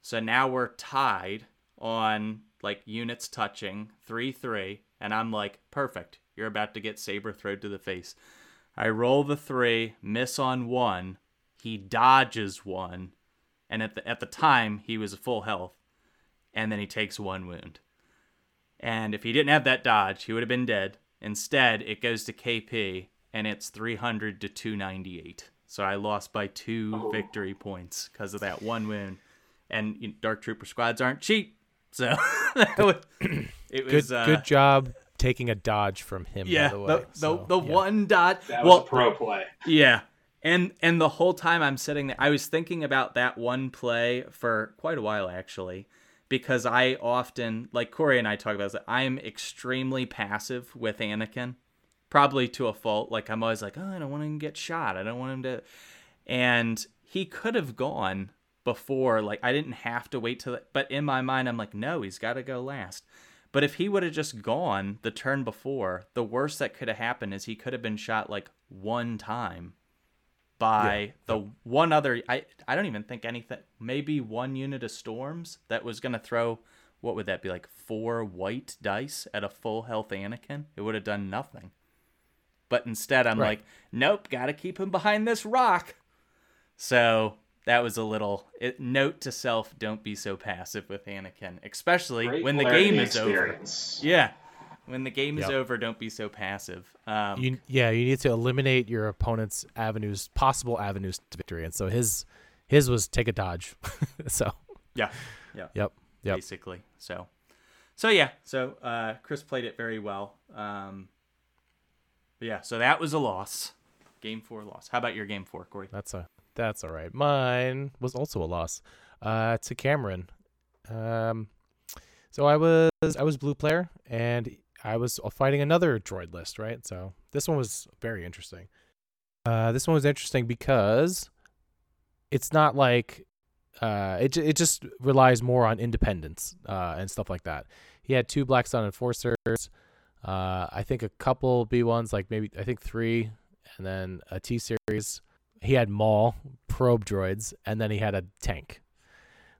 So now we're tied on like units touching, three three, and I'm like, perfect, you're about to get saber throwed to the face. I roll the three, miss on one, he dodges one, and at the at the time he was full health, and then he takes one wound. And if he didn't have that dodge, he would have been dead. Instead, it goes to K P, and it's three hundred to two ninety-eight. So I lost by two oh. victory points because of that one win. And you know, Dark Trooper squads aren't cheap, so that was, it was good, uh, good job taking a dodge from him. Yeah, by the way, the, so, the, the yeah. one dodge. That was well, pro play. Yeah, and and the whole time I'm sitting there, I was thinking about that one play for quite a while, actually. Because I often, like Corey and I talk about this, I'm extremely passive with Anakin, probably to a fault. Like, I'm always like, oh, I don't want him to get shot. I don't want him to. And he could have gone before. Like, I didn't have to wait till. But in my mind, I'm like, no, he's got to go last. But if he would have just gone the turn before, the worst that could have happened is he could have been shot, like, one time by yeah. the one other, I I don't even think anything, maybe one unit of storms that was going to throw, what would that be, like four white dice at a full health Anakin? It would have done nothing. But instead, I'm right. like, nope, got to keep him behind this rock. So that was a little it, note to self, don't be so passive with Anakin, especially Great when the game is experience. over. Yeah. When the game yep. is over, don't be so passive. Um, you, yeah, you need to eliminate your opponent's avenues, possible avenues to victory. And so his his was take a dodge. so yeah, yeah, yep, yep. Basically, so so yeah, so uh, Chris played it very well. Um, yeah, so that was a loss, game four loss. How about your game four, Corey? That's a that's all right. Mine was also a loss uh, to Cameron. Um, so I was I was blue player and. I was fighting another droid list, right? So this one was very interesting. Uh, this one was interesting because it's not like uh, it. It just relies more on independence uh, and stuff like that. He had two Black Sun Enforcers, uh, I think a couple B ones, like maybe I think three, and then a T series. He had Maul probe droids, and then he had a tank.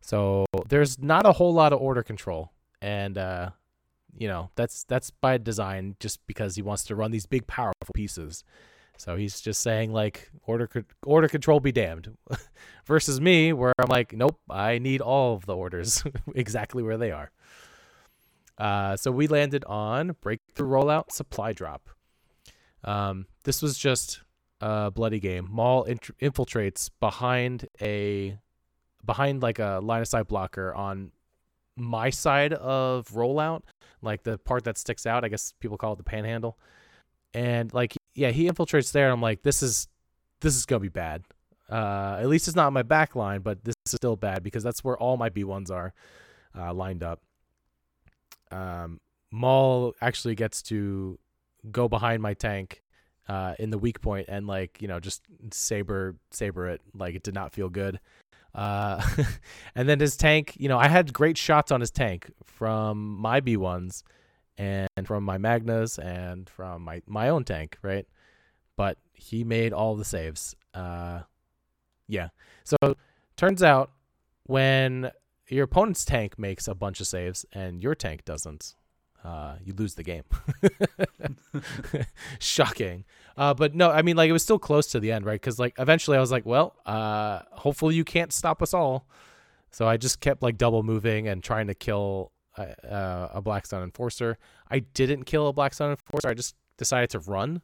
So there's not a whole lot of order control, and. Uh, You know, that's that's by design just because he wants to run these big, powerful pieces. So he's just saying, like, order order control be damned. Versus me, where I'm like, nope, I need all of the orders exactly where they are. Uh, so we landed on Breakthrough Rollout, Supply Drop. Um, this was just a bloody game. Maul int- infiltrates behind a behind like a line of sight blocker on my side of rollout, like the part that sticks out, I guess people call it the panhandle. And like, yeah, he infiltrates there. And I'm like, this is, this is going to be bad. Uh, at least it's not my back line, but this is still bad because that's where all my B ones are uh, lined up. Um, Maul actually gets to go behind my tank uh, in the weak point and like, you know, just saber, saber it. Like it did not feel good. Uh, and then his tank, you know, I had great shots on his tank from my B ones and from my Magnas and from my, my own tank. Right. But he made all the saves. Uh, yeah. So turns out when your opponent's tank makes a bunch of saves and your tank doesn't, uh, you lose the game. Shocking. Uh, but no, I mean, like, it was still close to the end, right? Because, like, eventually I was like, well, uh, hopefully you can't stop us all. So I just kept, like, double moving and trying to kill uh, a Black Sun Enforcer. I didn't kill a Black Sun Enforcer. I just decided to run.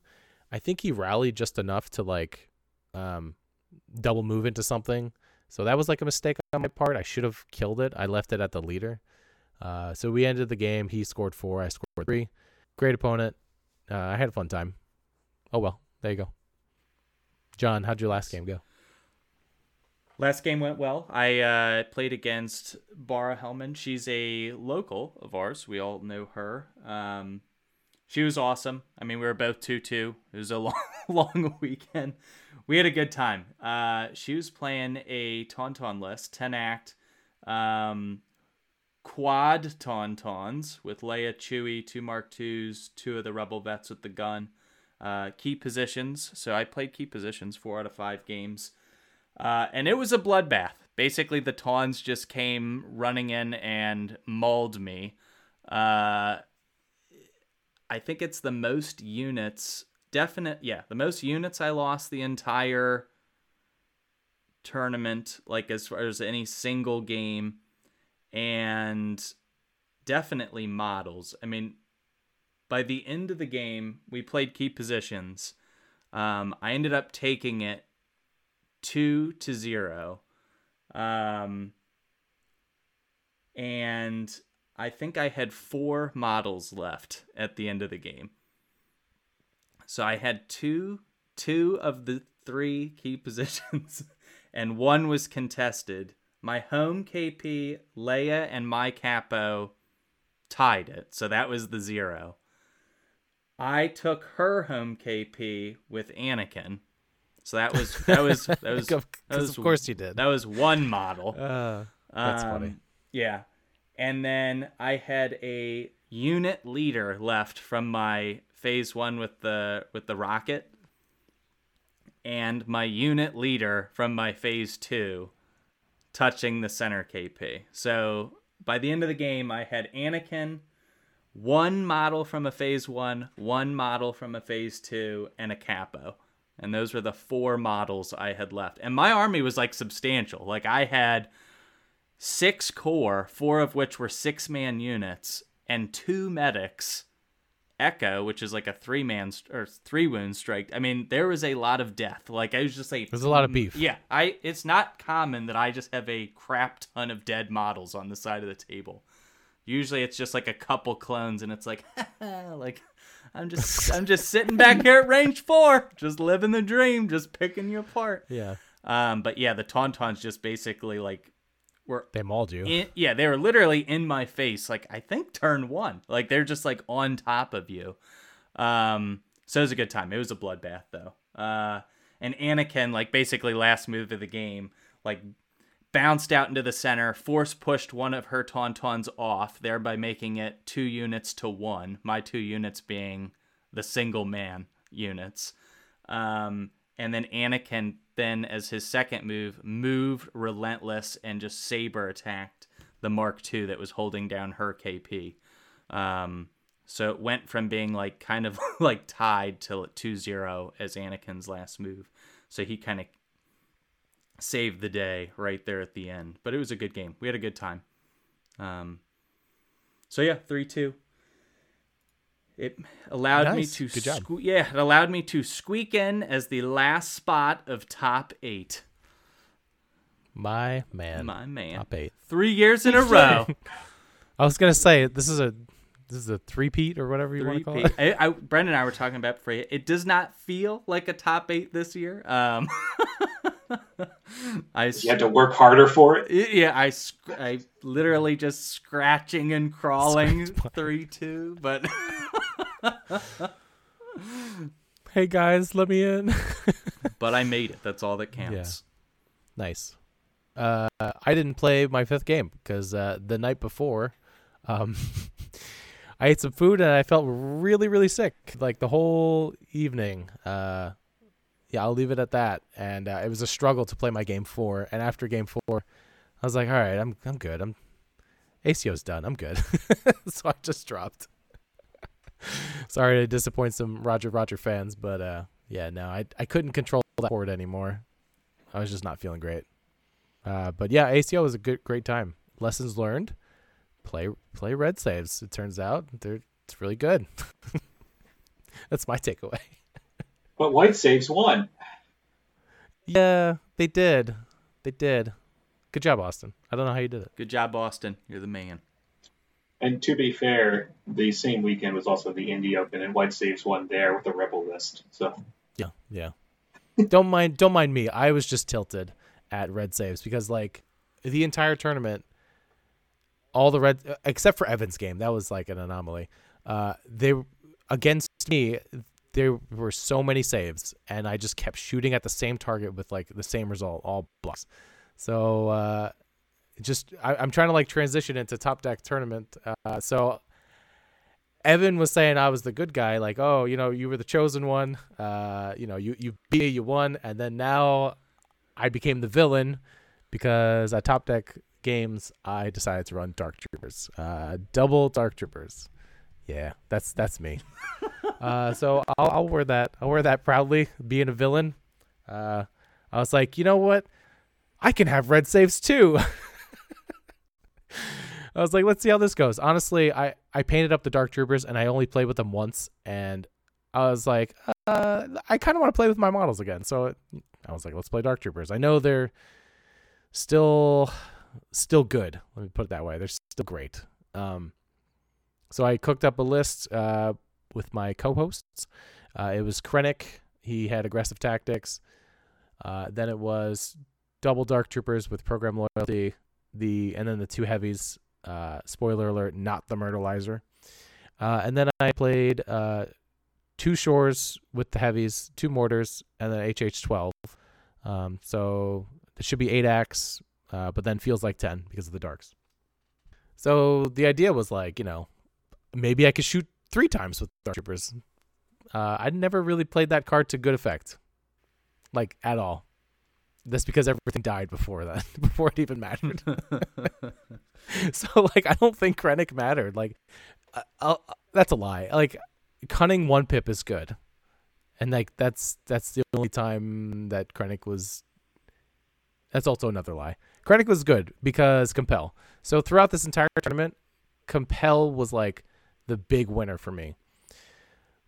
I think he rallied just enough to, like, um, double move into something. So that was, like, a mistake on my part. I should have killed it. I left it at the leader. Uh, so we ended the game. He scored four. I scored three. Great opponent. Uh, I had a fun time. Oh, well, there you go. John, how'd your last game go? Last game went well. I uh, played against Bara Hellman. She's a local of ours. We all know her. Um, she was awesome. I mean, we were both two two. It was a long, long weekend. We had a good time. Uh, she was playing a Tauntaun list, ten act. Um, quad Tauntauns with Leia, Chewie, two Mark twos, two of the Rebel vets with the gun. Uh, key positions. So I played key positions four out of five games. Uh, and it was a bloodbath. Basically, the Tauns just came running in and mauled me. Uh, I think it's the most units. Definite, yeah, the most units I lost the entire tournament, like as far as any single game. And definitely models. I mean, by the end of the game, we played key positions. Um, I ended up taking it two to zero. Um, and I think I had four models left at the end of the game. So I had two, two of the three key positions, and one was contested. My home K P, Leia, and my capo tied it. So that was the zero. I took her home K P with Anakin, so that was that was that was, that was of course you did. That was one model. Uh, that's um, funny. Yeah, and then I had a unit leader left from my phase one with the with the rocket, and my unit leader from my phase two, touching the center K P. So by the end of the game, I had Anakin, one model from a phase one, one model from a phase two, and a capo. And those were the four models I had left. And my army was like substantial. Like I had six corps, four of which were six man units, and two medics, Echo, which is like a three man st- or three wound strike. I mean, there was a lot of death. Like I was just like, there's a lot of beef. Yeah. I, it's not common that I just have a crap ton of dead models on the side of the table. Usually it's just like a couple clones and it's like, like I'm just, I'm just sitting back here at range four, just living the dream, just picking you apart. Yeah. Um, but yeah, the Tauntauns just basically like, were they mauled you in, yeah they were literally in my face, like I think turn one, like they're just like on top of you. Um so it was a good time. It was a bloodbath though. Uh and Anakin, like basically last move of the game, like bounced out into the center, force pushed one of her Tauntauns off, thereby making it two units to one, my two units being the single man units. um And then Anakin, then as his second move, moved Relentless and just saber attacked the Mark two that was holding down her K P. Um, so it went from being like kind of like tied to two zero as Anakin's last move. So he kind of saved the day right there at the end. But it was a good game. We had a good time. Um, so yeah, three two. It allowed nice. me to sque- yeah, it allowed me to squeak in as the last spot of top eight. My man, my man, top eight, three years in a row. I was gonna say this is a this is a three-peat or whatever you three-peat. want to call it. I, I, Brendan and I were talking about for you. It does not feel like a top eight this year. Um, I you had to work harder for it. Yeah, I, I literally just scratching and crawling three two, but. Hey guys, let me in. But I made it. That's all that counts. Yeah. Nice. Uh, I didn't play my fifth game because uh, the night before, um, I ate some food and I felt really, really sick. Like the whole evening. Uh, yeah, I'll leave it at that. And uh, it was a struggle to play my game four. And after game four, I was like, all right, I'm I'm good. I'm A C O's done. I'm good. So I just dropped. Sorry to disappoint some Roger Roger fans, but uh, yeah, no, I I couldn't control that board anymore. I was just not feeling great. Uh, but yeah, A C O was a good great time. Lessons learned: play play red saves. It turns out they're it's really good. That's my takeaway. But white saves won. Yeah, they did. They did. Good job, Austin. I don't know how you did it. Good job, Austin. You're the man. And to be fair, the same weekend was also the Indy Open, and White Saves won there with a rebel list. So yeah, yeah. don't mind, don't mind me. I was just tilted at red saves because like the entire tournament, all the red except for Evan's game, that was like an anomaly. Uh, they against me, there were so many saves, and I just kept shooting at the same target with like the same result, all blocks. So. Uh, Just I, I'm trying to like transition into top deck tournament. Uh, so Evan was saying I was the good guy, like, oh, you know, you were the chosen one. Uh, you know, you you beat me, you won, and then now I became the villain because at Top Deck Games I decided to run Dark Troopers, uh, double Dark Troopers. Yeah, that's that's me. uh, so I'll, I'll wear that. I'll wear that proudly, being a villain. Uh, I was like, you know what? I can have red saves too. I was like, let's see how this goes. Honestly, I, I painted up the Dark Troopers, and I only played with them once, and I was like, uh, I kind of want to play with my models again. So it, I was like, let's play Dark Troopers. I know they're still still good. Let me put it that way. They're still great. Um, so I cooked up a list uh, with my co-hosts. Uh, it was Krennic. He had aggressive tactics. Uh, then it was double Dark Troopers with program loyalty. The and then the two heavies. Uh, spoiler alert, not the Myrtleizer. Uh, and then I played uh, two Shores with the heavies, two Mortars, and then H H twelve. Um, so it should be eight acts, uh, but then feels like ten because of the darks. So the idea was like, you know, maybe I could shoot three times with Dark Troopers. Uh, I'd never really played that card to good effect, like at all. That's because everything died before that, before it even mattered. So, like, I don't think Krennic mattered. Like, I'll, that's a lie. Like, Cunning one pip is good, and like that's that's the only time that Krennic was. That's also another lie. Krennic was good because Compel. So throughout this entire tournament, Compel was like the big winner for me.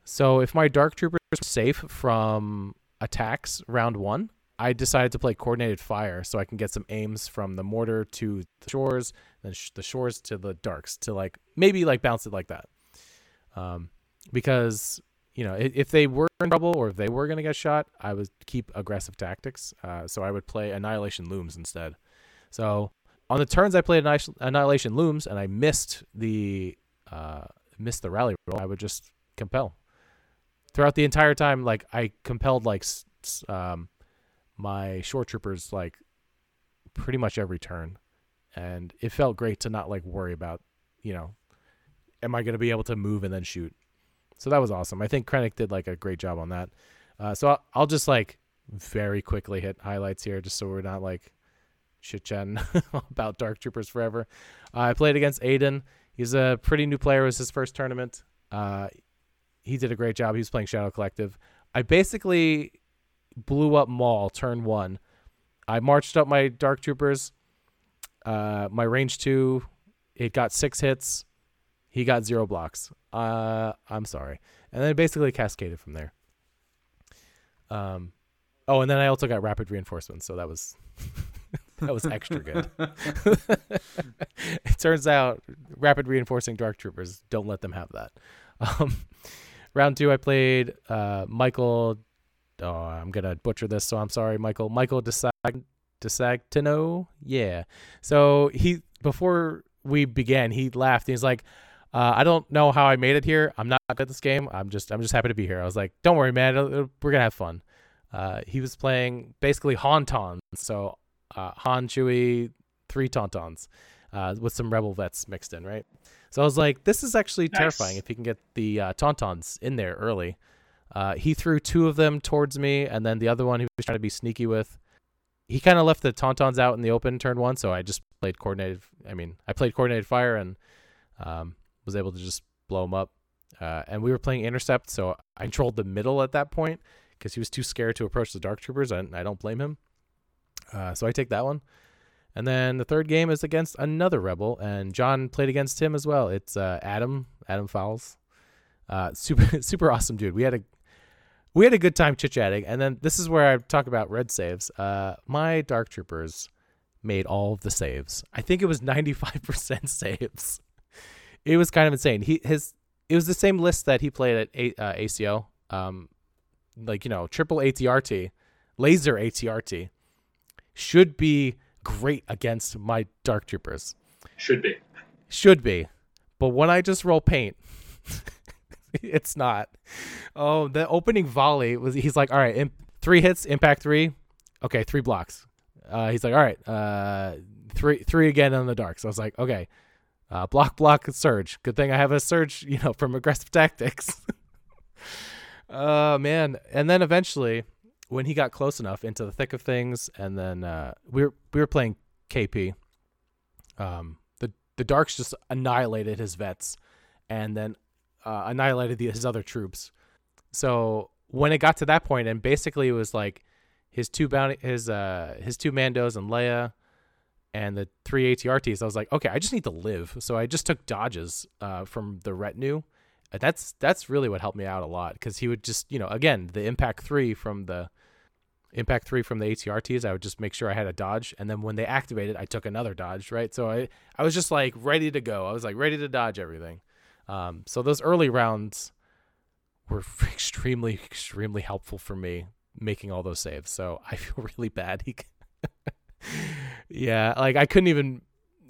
So if my Dark Troopers were safe from attacks round one, I decided to play Coordinated Fire so I can get some aims from the mortar to the shores, then sh- the shores to the darks, to like maybe like bounce it like that. Um, because, you know, if, if they were in trouble or if they were going to get shot, I would keep aggressive tactics. Uh, so I would play Annihilation Looms instead. So on the turns I played Annih- Annihilation Looms and I missed the uh, missed the rally roll, I would just compel. Throughout the entire time, like I compelled like um, my shore troopers like pretty much every turn, and it felt great to not like worry about, you know, am I going to be able to move and then shoot? So that was awesome. I think Krennic did like a great job on that. Uh, so I'll, I'll just like very quickly hit highlights here just so we're not like shit-chatting about Dark Troopers forever. Uh, I played against Aiden. He's a pretty new player. It was his first tournament. Uh, he did a great job. He was playing Shadow Collective. I basically blew up Maul turn one. I marched up my Dark Troopers. Uh, my range two, it got six hits. He got zero blocks. Uh, I'm sorry. And then it basically cascaded from there. Um, oh, and then I also got rapid reinforcement, so that was that was extra good. It turns out rapid reinforcing Dark Troopers, don't let them have that. Um, round two, I played uh, Michael. Oh, I'm gonna butcher this, so I'm sorry, Michael. Michael Desag- Desagtino. Yeah. So he before we began, he laughed. He's like, uh, "I don't know how I made it here. I'm not good at this game. I'm just, I'm just happy to be here." I was like, "Don't worry, man. It'll, it'll, we're gonna have fun." Uh, he was playing basically Hauntauns, so uh, Han, Chewie, three Tauntauns, uh, with some Rebel vets mixed in, right? So I was like, this is actually nice. Terrifying if he can get the uh, Tauntauns in there early. Uh, he threw two of them towards me, and then the other one he was trying to be sneaky with. He kind of left the Tauntauns out in the open turn one, so I just played coordinated. I mean, I played coordinated fire and um, was able to just blow him up. Uh, and we were playing intercept, so I controlled the middle at that point because he was too scared to approach the Dark Troopers, and I don't blame him. Uh, so I take that one. And then the third game is against another Rebel, and John played against him as well. It's uh, Adam, Adam Fowles, uh, super super awesome dude. We had a we had a good time chit chatting, and then this is where I talk about red saves. Uh, my Dark Troopers made all of the saves. I think it was ninety-five percent saves. It was kind of insane. He his it was the same list that he played at a, uh, A C O, um, like you know triple A T R T, laser A T R T, should be great against my Dark Troopers. Should be. Should be. But when I just roll paint, it's not. Oh, the opening volley was, he's like, all right, imp- three hits, impact three. Okay, three blocks. Uh, he's like, all right, uh, three three again on the dark. So I was like, okay, uh, block, block, surge. Good thing I have a surge, you know, from aggressive tactics. Oh, uh, man. And then eventually, when he got close enough into the thick of things, and then uh, we were we were playing K P. Um, the the Darks just annihilated his vets, and then uh, annihilated the, his other troops. So when it got to that point, and basically it was like his two bounty, his uh, his two Mandos and Leia, and the three A T R Ts. I was like, okay, I just need to live. So I just took dodges uh, from the retinue. That's that's really what helped me out a lot, because he would just, you know, again the impact three from the. Impact three from the A T R Ts, I would just make sure I had a dodge, and then when they activated, I took another dodge, right? So I, I was just like ready to go. I was like ready to dodge everything. Um, so those early rounds were extremely, extremely helpful for me making all those saves. So I feel really bad. He, yeah, like I couldn't even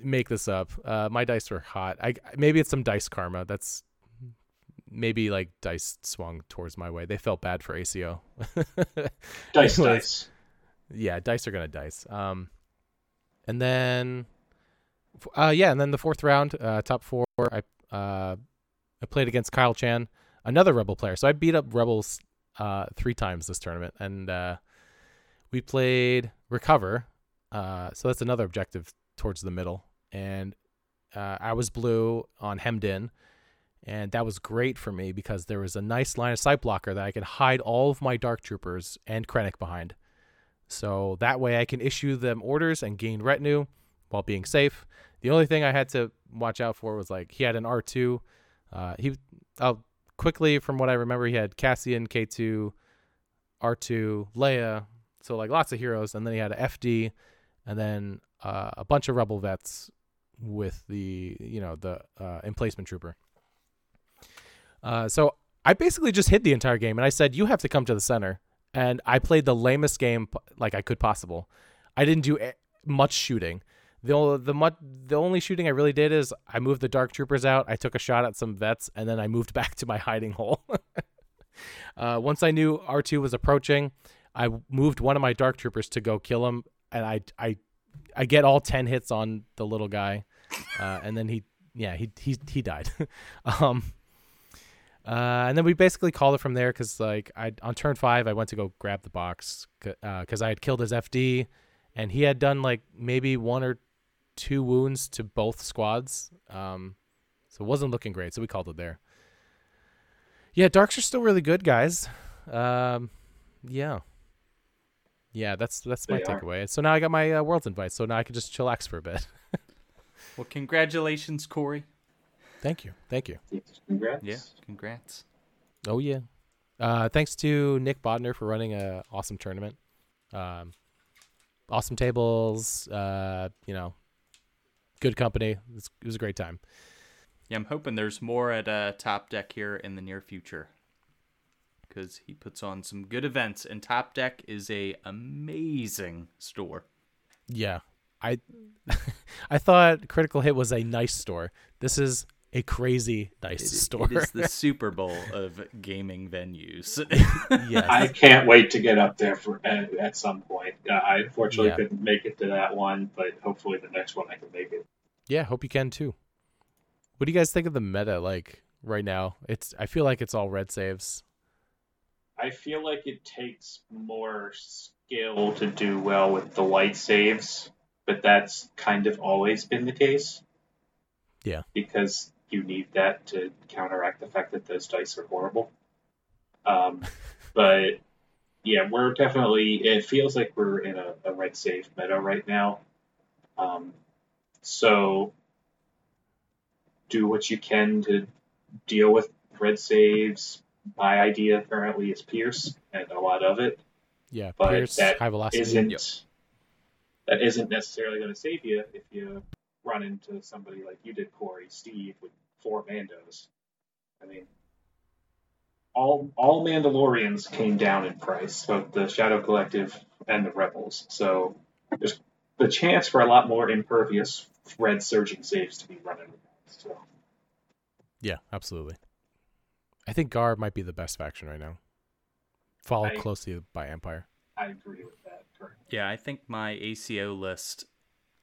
make this up. Uh, my dice were hot. I maybe it's some dice karma. That's maybe like dice swung towards my way. They felt bad for A C O. dice, anyway, dice. Yeah, dice are gonna dice. Um, and then, uh, yeah, and then the fourth round, uh, top four. I uh, I played against Kyle Chan, another Rebel player. So I beat up Rebels uh three times this tournament, and uh, we played Recover. Uh, so that's another objective towards the middle, and uh, I was blue on Hemden. And that was great for me because there was a nice line of sight blocker that I could hide all of my Dark Troopers and Krennic behind. So that way I can issue them orders and gain retinue while being safe. The only thing I had to watch out for was, like, he had an R two. Uh, he, I'll quickly, from what I remember, he had Cassian, K two, R two, Leia. So, like, lots of heroes. And then he had an F D and then uh, a bunch of Rebel vets with the, you know, the uh, emplacement trooper. Uh, so I basically just hid the entire game. And I said, you have to come to the center. And I played the lamest game like I could possible. I didn't do much shooting. The the much, the only shooting I really did is I moved the Dark Troopers out, I took a shot at some vets, and then I moved back to my hiding hole. uh, once I knew R two was approaching, I moved one of my Dark Troopers to go kill him, and I I, I get all ten hits on the little guy, uh, and then he yeah he he he died. um, uh, and then we basically called it from there because like I on turn five I went to go grab the box because uh, I had killed his F D, and he had done like maybe one or two wounds to both squads, um so it wasn't looking great, so we called it there. Yeah, darks are still really good, guys. um yeah yeah that's that's they my are. Takeaway. So now I got my uh, world's invite, so now I can just chillax for a bit. Well, congratulations, Corey. Thank you thank you. Congrats. Yeah, congrats. Oh yeah, uh thanks to Nick Bodner for running a awesome tournament. Um awesome tables, uh you know good company. It was a great time. Yeah, I'm hoping there's more at uh, Top Deck here in the near future because he puts on some good events, and Top Deck is a amazing store. Yeah, I I thought Critical Hit was a nice store. This is a crazy nice it, store. It is the Super Bowl of gaming venues. Yes. I can't wait to get up there for at, at some point. Uh, I unfortunately yeah. couldn't make it to that one, but hopefully the next one I can make it. Yeah, hope you can too. What do you guys think of the meta like right now? It's I feel like it's all red saves. I feel like it takes more skill to do well with the white saves, but that's kind of always been the case. Yeah. Because you need that to counteract the fact that those dice are horrible. Um, but yeah, we're definitely, it feels like we're in a, a red save meta right now. Um, so do what you can to deal with red saves. My idea currently is Pierce and a lot of it. Yeah, but Pierce, that high velocity. Isn't, yep. That isn't necessarily going to save you if you run into somebody like you did, Corey, Steve, with four Mandos. I mean, all all Mandalorians came down in price, both the Shadow Collective and the Rebels. So there's the chance for a lot more impervious red surging saves to be running. So. Yeah, absolutely. I think Garb might be the best faction right now, followed I, closely by Empire. I agree with that. Currently. Yeah, I think my A C O list,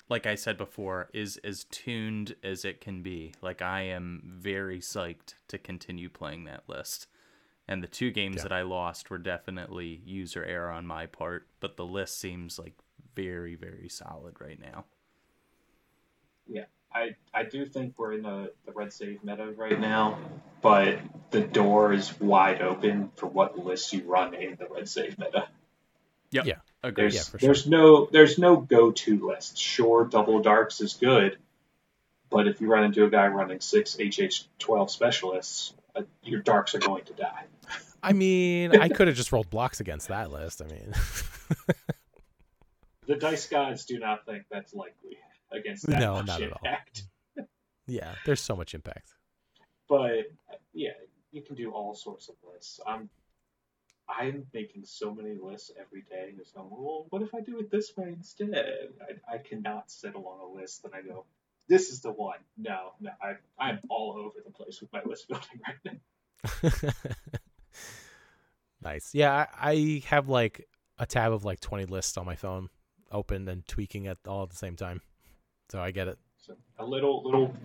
like I said before, is as tuned as it can be. Like, I am very psyched to continue playing that list. And the two games yeah. that I lost were definitely user error on my part, but the list seems, like, very, very solid right now. Yeah, I, I do think we're in the, the red save meta right now, but the door is wide open for what lists you run in the red save meta. Yep. Yeah, agreed. There's, yeah, for sure. there's no there's no go-to list. Sure, double darks is good, but if you run into a guy running six H H twelve specialists, uh, your darks are going to die. I mean, I could have just rolled blocks against that list. I mean, the dice gods do not think that's likely against that. No, much not impact. At all. Yeah, there's so much impact. But yeah, you can do all sorts of lists. I'm. I'm making so many lists every day. There's no, well, what if I do it this way instead? I, I cannot settle on a list that I go, this is the one. No, no, I, I'm all over the place with my list building right now. Nice. Yeah, I, I have like a tab of like twenty lists on my phone open and tweaking at all at the same time. So I get it. So a little little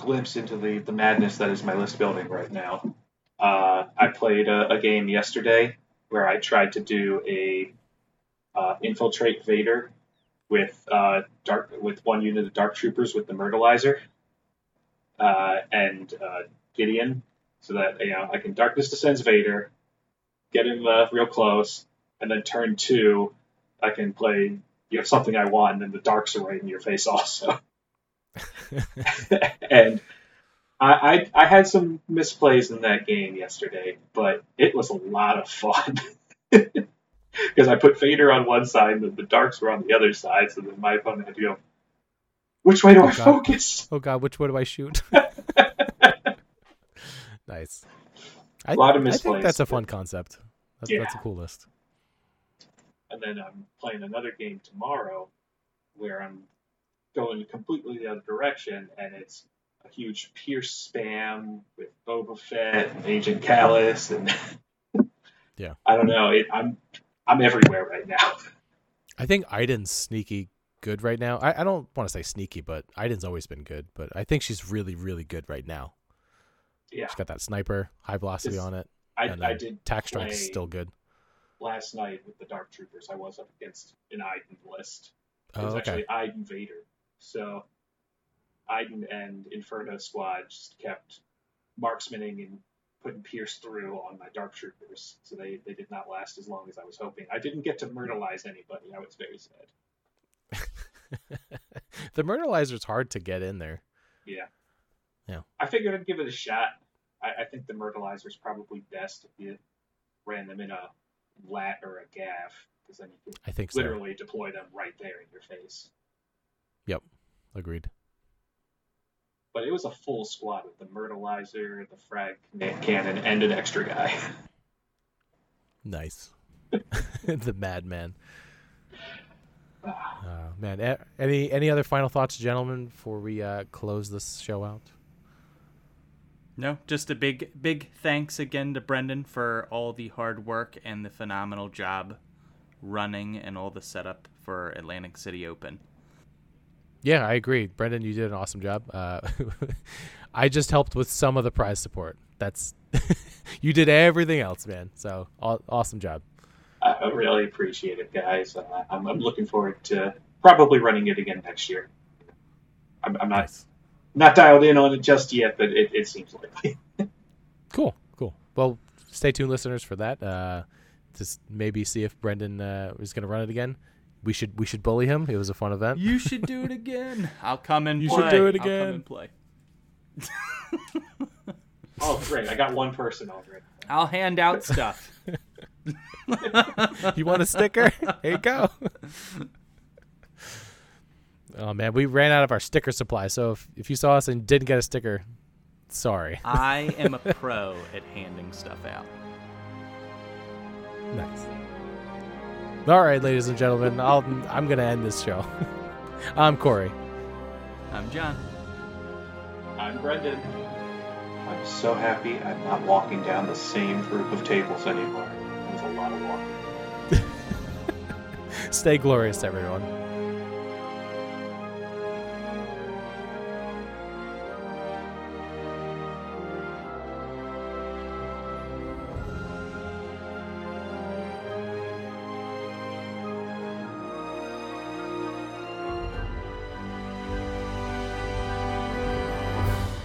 glimpse into the, the madness that is my list building right now. Uh, I played a, a game yesterday where I tried to do a uh, infiltrate Vader with uh, dark with one unit of Dark Troopers with the Myrtleizer, uh, and uh, Gideon, so that, you know, I can Darkness Descends Vader, get him uh, real close, and then turn two, I can play, you know, something I want, and the darks are right in your face also. And I, I I had some misplays in that game yesterday, but it was a lot of fun. Because I put Vader on one side, and the darks were on the other side, so then my opponent had to go, which way do oh I God. focus? Oh God, which way do I shoot? Nice. A lot of misplays. I think that's a fun concept. That's, yeah. that's a cool list. And then I'm playing another game tomorrow where I'm going completely the other direction, and it's a huge Pierce spam with Boba Fett and Agent Callus, and yeah, I don't know. It, I'm I'm everywhere right now. I think Aiden's sneaky good right now. I, I don't want to say sneaky, but Aiden's always been good. But I think she's really, really good right now. Yeah, she's got that sniper, high velocity on it. I, and I did. Tac Strike's still good. Last night with the Dark Troopers, I was up against an Aiden list. It was oh, okay. actually Aiden Vader. So Aiden and Inferno Squad just kept marksmaning and putting Pierce through on my Dark Troopers. So they, they did not last as long as I was hoping. I didn't get to myrtleize anybody. I was very sad. The myrtleizer's hard to get in there. Yeah. Yeah. I figured I'd give it a shot. I, I think the myrtleizer's probably best if you ran them in a lat or a gav, because then you can I think literally so. deploy them right there in your face. Yep, agreed. But it was a full squad with the myrtleizer, the frag cannon, and an extra guy. Nice. The madman. Uh, man, any any other final thoughts, gentlemen, before we uh, close this show out? No, just a big, big thanks again to Brendan for all the hard work and the phenomenal job running and all the setup for Atlantic City Open. Yeah, I agree. Brendan, you did an awesome job. Uh, I just helped with some of the prize support. That's you did everything else, man. So aw- awesome job. I really appreciate it, guys. Uh, I'm, I'm looking forward to probably running it again next year. I'm, I'm not... Nice. Not dialed in on it just yet, but it, it seems likely. Cool, cool. Well, stay tuned, listeners, for that. Uh, just maybe see if Brendan uh, is going to run it again. We should we should bully him. It was a fun event. You should do it again. I'll come and you play. You should do it again. I'll come and play. Oh, great. I got one person already. I'll hand out stuff. You want a sticker? Here you go. Oh, man, we ran out of our sticker supply, so if, if you saw us and didn't get a sticker, sorry. I am a pro at handing stuff out. Nice. All right, ladies and gentlemen, I'll, I'm going to end this show. I'm Corey. I'm John. I'm Brendan. I'm so happy I'm not walking down the same group of tables anymore. It was a lot of walking. Stay glorious, everyone.